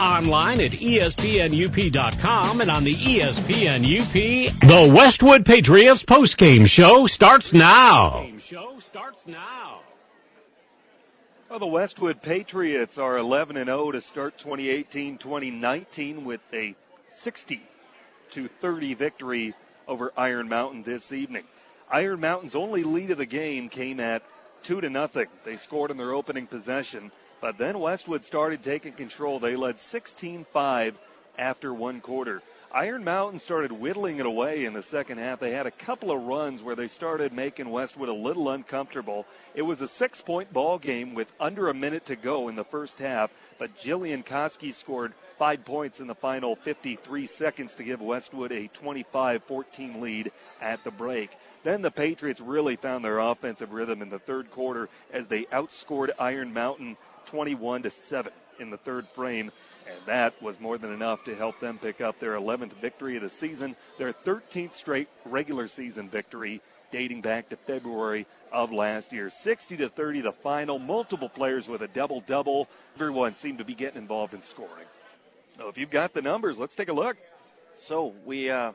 Online at E S P N U P dot com and on the E S P N U P. The Westwood Patriots postgame show starts now. Game show starts now. Well, the Westwood Patriots are eleven and oh to start twenty eighteen twenty nineteen with a sixty to thirty victory over Iron Mountain this evening. Iron Mountain's only lead of the game came at two to nothing. They scored in their opening possession, but then Westwood started taking control. They led sixteen five after one quarter. Iron Mountain started whittling it away in the second half. They had a couple of runs where they started making Westwood a little uncomfortable. It was a six-point ball game with under a minute to go in the first half, but Jillian Koski scored five points in the final fifty-three seconds to give Westwood a twenty-five fourteen lead at the break. Then the Patriots really found their offensive rhythm in the third quarter as they outscored Iron Mountain twenty-one to seven in the third frame. And that was more than enough to help them pick up their eleventh victory of the season, their thirteenth straight regular season victory dating back to February of last year. sixty to thirty, the final. Multiple players with a double-double. Everyone seemed to be getting involved in scoring. So if you've got the numbers, let's take a look. So we, uh,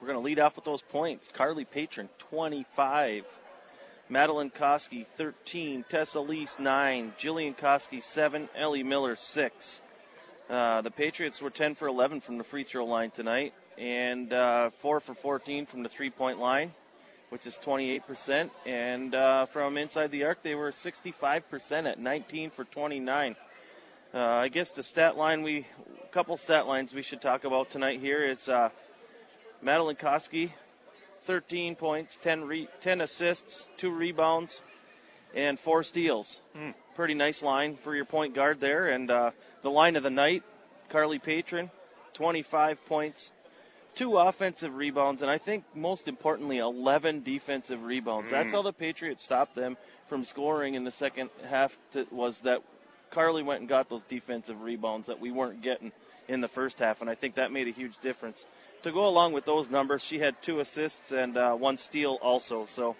we're going to lead off with those points. Carly Patron, twenty-five. Madeline Koski, thirteen. Tessa Lease, nine. Jillian Koski, seven. Ellie Miller, six. Uh, the Patriots were ten for eleven from the free throw line tonight, and uh, four for fourteen from the three-point line, which is twenty-eight percent. And uh, from inside the arc, they were sixty-five percent at nineteen for twenty-nine. Uh, I guess the stat line we, a couple stat lines we should talk about tonight here is uh, Madeline Koski, thirteen points, ten, re- ten assists, two rebounds, and four steals. Mm. Pretty nice line for your point guard there. And uh, the line of the night, Carly Patron, twenty-five points, two offensive rebounds, and I think most importantly, eleven defensive rebounds. Mm. That's how the Patriots stopped them from scoring in the second half, to, was that Carly went and got those defensive rebounds that we weren't getting in the first half, and I think that made a huge difference. To go along with those numbers, she had two assists and uh, one steal also. So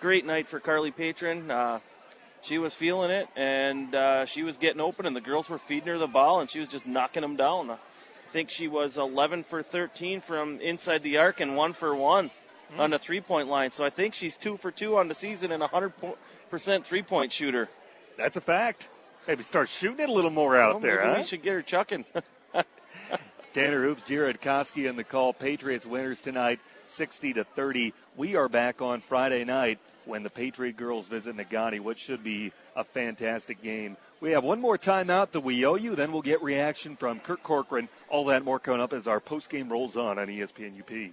great night for Carly Patron. Uh, she was feeling it, and uh, she was getting open, and the girls were feeding her the ball, and she was just knocking them down. I think she was eleven for thirteen from inside the arc and one for one mm. on the three-point line. So I think she's two for two on the season and a one hundred percent three-point shooter. That's a fact. Maybe start shooting it a little more out well, there, maybe huh? We should get her chucking. Tanner Hoops, Jared Koski on the call. Patriots winners tonight, sixty to thirty. We are back on Friday night when the Patriot girls visit Negaunee. What should be a fantastic game. We have one more timeout that we owe you. Then we'll get reaction from Kurt Corcoran. All that more coming up as our postgame rolls on on E S P N U P.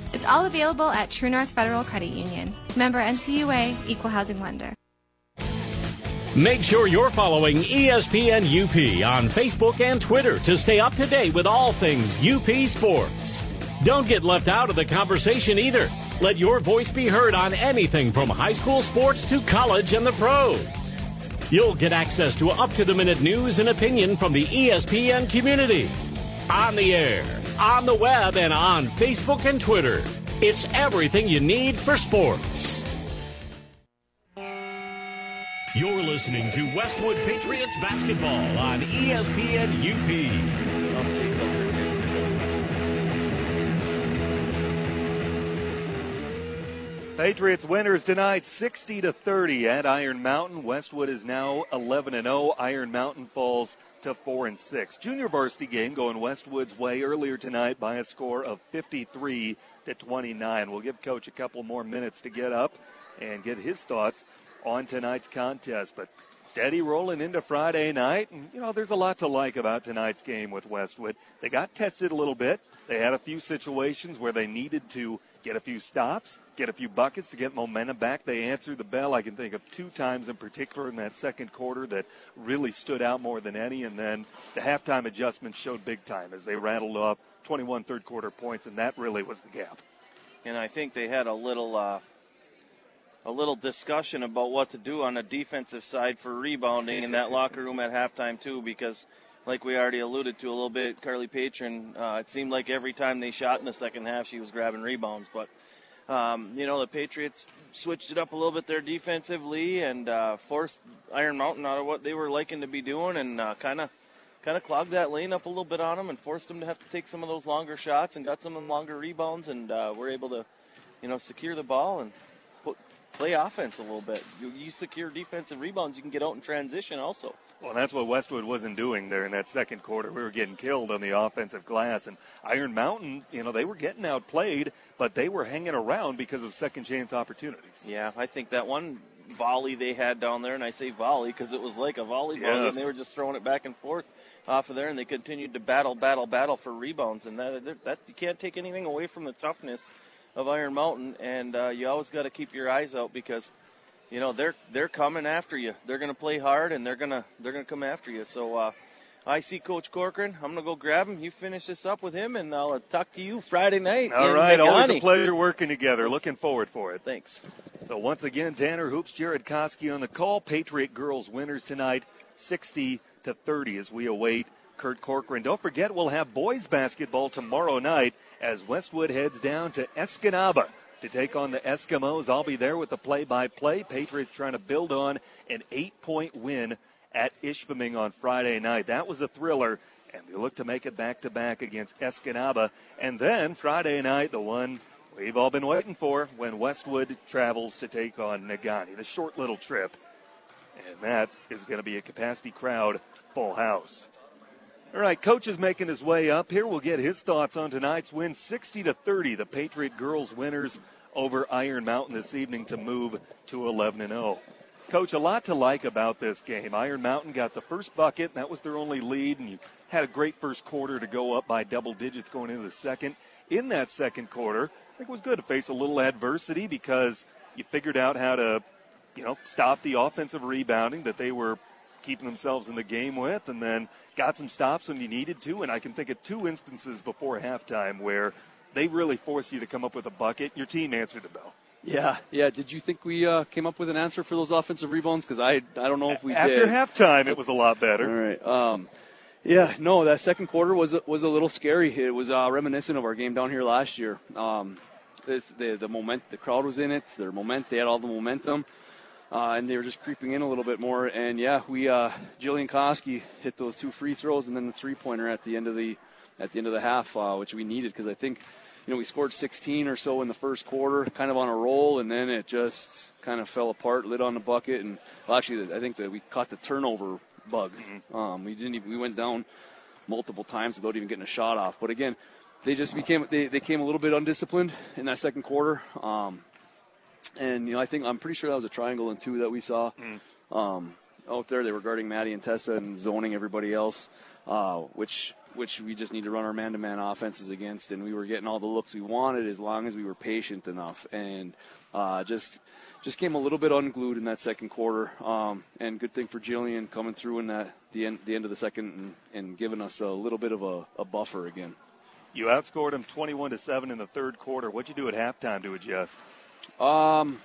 It's all available at True North Federal Credit Union. Member N C U A, Equal Housing Lender. Make sure you're following E S P N U P on Facebook and Twitter to stay up to date with all things U P sports. Don't get left out of the conversation either. Let your voice be heard on anything from high school sports to college and the pros. You'll get access to up-to-the-minute news and opinion from the E S P N community. On the air, on the web, and on Facebook and Twitter. It's everything you need for sports. You're listening to Westwood Patriots basketball on E S P N U P. Patriots winners tonight, sixty to thirty at Iron Mountain. Westwood is now eleven and oh. Iron Mountain falls to four and six. Junior varsity game going Westwood's way earlier tonight by a score of fifty-three to twenty-nine. We'll give Coach a couple more minutes to get up and get his thoughts on tonight's contest. But steady rolling into Friday night, and you know there's a lot to like about tonight's game with Westwood. They got tested a little bit. They had a few situations where they needed to get a few stops, get a few buckets to get momentum back. They answered the bell. I can think of two times in particular in that second quarter that really stood out more than any. And then the halftime adjustment showed big time as they rattled up twenty-one third-quarter points, and that really was the gap. And I think they had a little uh, a little discussion about what to do on the defensive side for rebounding in that locker room at halftime, too, because like we already alluded to a little bit, Carly Patron, uh, it seemed like every time they shot in the second half, she was grabbing rebounds. But, um, you know, the Patriots switched it up a little bit there defensively and uh, forced Iron Mountain out of what they were liking to be doing and uh, kind of kind of clogged that lane up a little bit on them and forced them to have to take some of those longer shots and got some of them longer rebounds and uh, were able to, you know, secure the ball and put, play offense a little bit. You, you secure defensive rebounds, you can get out in transition also. Well, that's what Westwood wasn't doing there in that second quarter. We were getting killed on the offensive glass. And Iron Mountain, you know, they were getting outplayed, but they were hanging around because of second-chance opportunities. Yeah, I think that one volley they had down there, and I say volley because it was like a volley yes. volley, and they were just throwing it back and forth off of there, and they continued to battle, battle, battle for rebounds. And that, that you can't take anything away from the toughness of Iron Mountain, and uh, you always got to keep your eyes out because – you know they're they're coming after you. They're gonna play hard and they're gonna they're gonna come after you. So uh, I see Coach Corcoran. I'm gonna go grab him. You finish this up with him, and I'll talk to you Friday night. All right, Negaunee. Always a pleasure working together. Looking forward for it. Thanks. So once again, Tanner Hoops, Jared Koski on the call. Patriot girls winners tonight, sixty to thirty, as we await Kurt Corcoran. Don't forget, we'll have boys basketball tomorrow night as Westwood heads down to Escanaba to take on the Eskimos. I'll be there with the play-by-play. Patriots trying to build on an eight-point win at Ishpeming on Friday night. That was a thriller, and they look to make it back-to-back against Escanaba. And then Friday night, the one we've all been waiting for when Westwood travels to take on Negaunee. The short little trip. And that is going to be a capacity crowd, full house. All right, coach is making his way up here. We'll get his thoughts on tonight's win, sixty to thirty. The Patriot girls winners over Iron Mountain this evening to move to eleven and oh. Coach, a lot to like about this game. Iron Mountain got the first bucket. That was their only lead, and you had a great first quarter to go up by double digits going into the second. In that second quarter, I think it was good to face a little adversity because you figured out how to, you know, stop the offensive rebounding that they were keeping themselves in the game with, and then got some stops when you needed to. And I can think of two instances before halftime where they really forced you to come up with a bucket. Your team answered the bell. Yeah, yeah. Did you think we uh, came up with an answer for those offensive rebounds? Because I, I don't know if we After did. After halftime, it was a lot better. All right. Um, yeah, no, that second quarter was was a little scary. It was uh, reminiscent of our game down here last year. Um, this, the the moment the crowd was in it, their moment they had all the momentum. Uh, and they were just creeping in a little bit more. And, yeah, we uh, Jillian Koski hit those two free throws and then the three-pointer at the end of the at the end of the half, uh, which we needed because I think, you know, we scored sixteen or so in the first quarter, kind of on a roll, and then it just kind of fell apart, lit on the bucket. And, well, actually, I think that we caught the turnover bug. Mm-hmm. Um, we didn't even, we went down multiple times without even getting a shot off. But, again, they just became they, they came a little bit undisciplined in that second quarter. Um And, you know, I think I'm pretty sure that was a triangle and two that we saw mm. um, out there. They were guarding Maddie and Tessa and zoning everybody else, uh, which which we just need to run our man-to-man offenses against. And we were getting all the looks we wanted as long as we were patient enough. And uh, just just came a little bit unglued in that second quarter. Um, and good thing for Jillian coming through in that the end the end of the second and, and giving us a little bit of a, a buffer again. You outscored them twenty-one to seven in the third quarter. What'd you do at halftime to adjust? Um,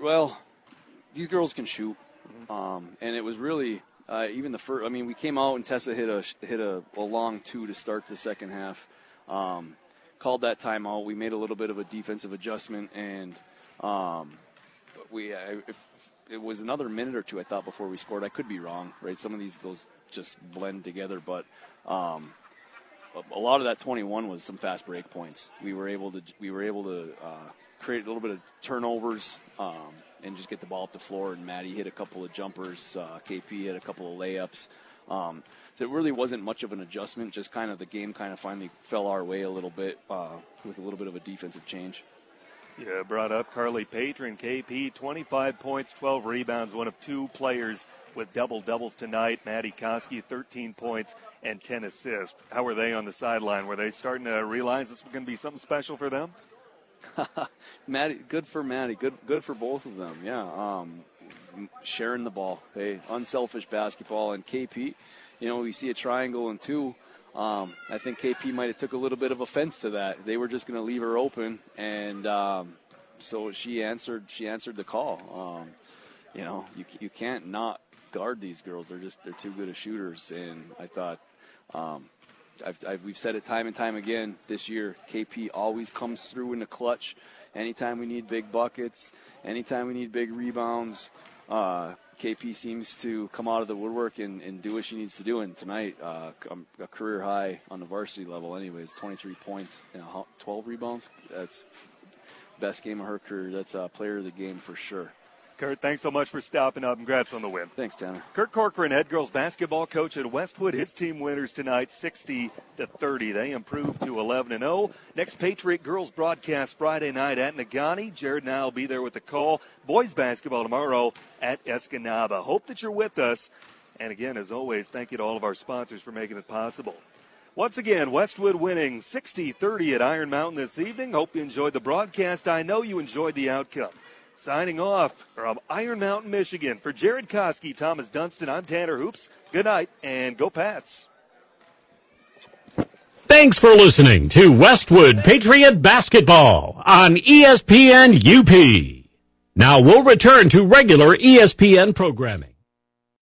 well, these girls can shoot. Um, and it was really, uh, even the first, I mean, we came out and Tessa hit a, hit a, a long two to start the second half. Um, called that timeout. We made a little bit of a defensive adjustment and, um, we, I, if, it was another minute or two, I thought, before we scored. I could be wrong, right? Some of these, those just blend together, but, um, a lot of that twenty-one was some fast break points. We were able to we were able to uh, create a little bit of turnovers um, and just get the ball up the floor. And Maddie hit a couple of jumpers. Uh, K P hit a couple of layups. Um, so it really wasn't much of an adjustment. Just kind of the game kind of finally fell our way a little bit uh, with a little bit of a defensive change. Yeah, brought up Carly Patron, K P, twenty-five points, twelve rebounds, one of two players with double-doubles tonight. Maddie Koski, thirteen points and ten assists. How were they on the sideline? Were they starting to realize this was going to be something special for them? Maddie, good for Maddie. Good good for both of them, yeah. Um, sharing the ball, hey, unselfish basketball. And K P, you know, we see a triangle and two. Um, I think K P might have took a little bit of offense to that. They were just going to leave her open, and um, so she answered. She answered the call. Um, you know, you you can't not guard these girls. They're just they're too good of shooters. And I thought, um, I've, I've, we've said it time and time again this year. K P always comes through in the clutch. Anytime we need big buckets, anytime we need big rebounds, uh, K P seems to come out of the woodwork and, and do what she needs to do. And tonight, uh, a career high on the varsity level anyways, twenty-three points and twelve rebounds. That's best game of her career. That's a player of the game for sure. Kurt, thanks so much for stopping up. Congrats on the win. Thanks, Tanner. Kurt Corcoran, head girls basketball coach at Westwood. His team winners tonight, sixty to thirty. They improved to eleven and oh. Next Patriot girls broadcast Friday night at Negaunee. Jared and I will be there with the call. Boys basketball tomorrow at Escanaba. Hope that you're with us. And again, as always, thank you to all of our sponsors for making it possible. Once again, Westwood winning sixty thirty at Iron Mountain this evening. Hope you enjoyed the broadcast. I know you enjoyed the outcome. Signing off from Iron Mountain, Michigan, for Jared Koski, Thomas Dunston, I'm Tanner Hoops. Good night, and go Pats. Thanks for listening to Westwood Patriot Basketball on E S P N U P. Now we'll return to regular E S P N programming.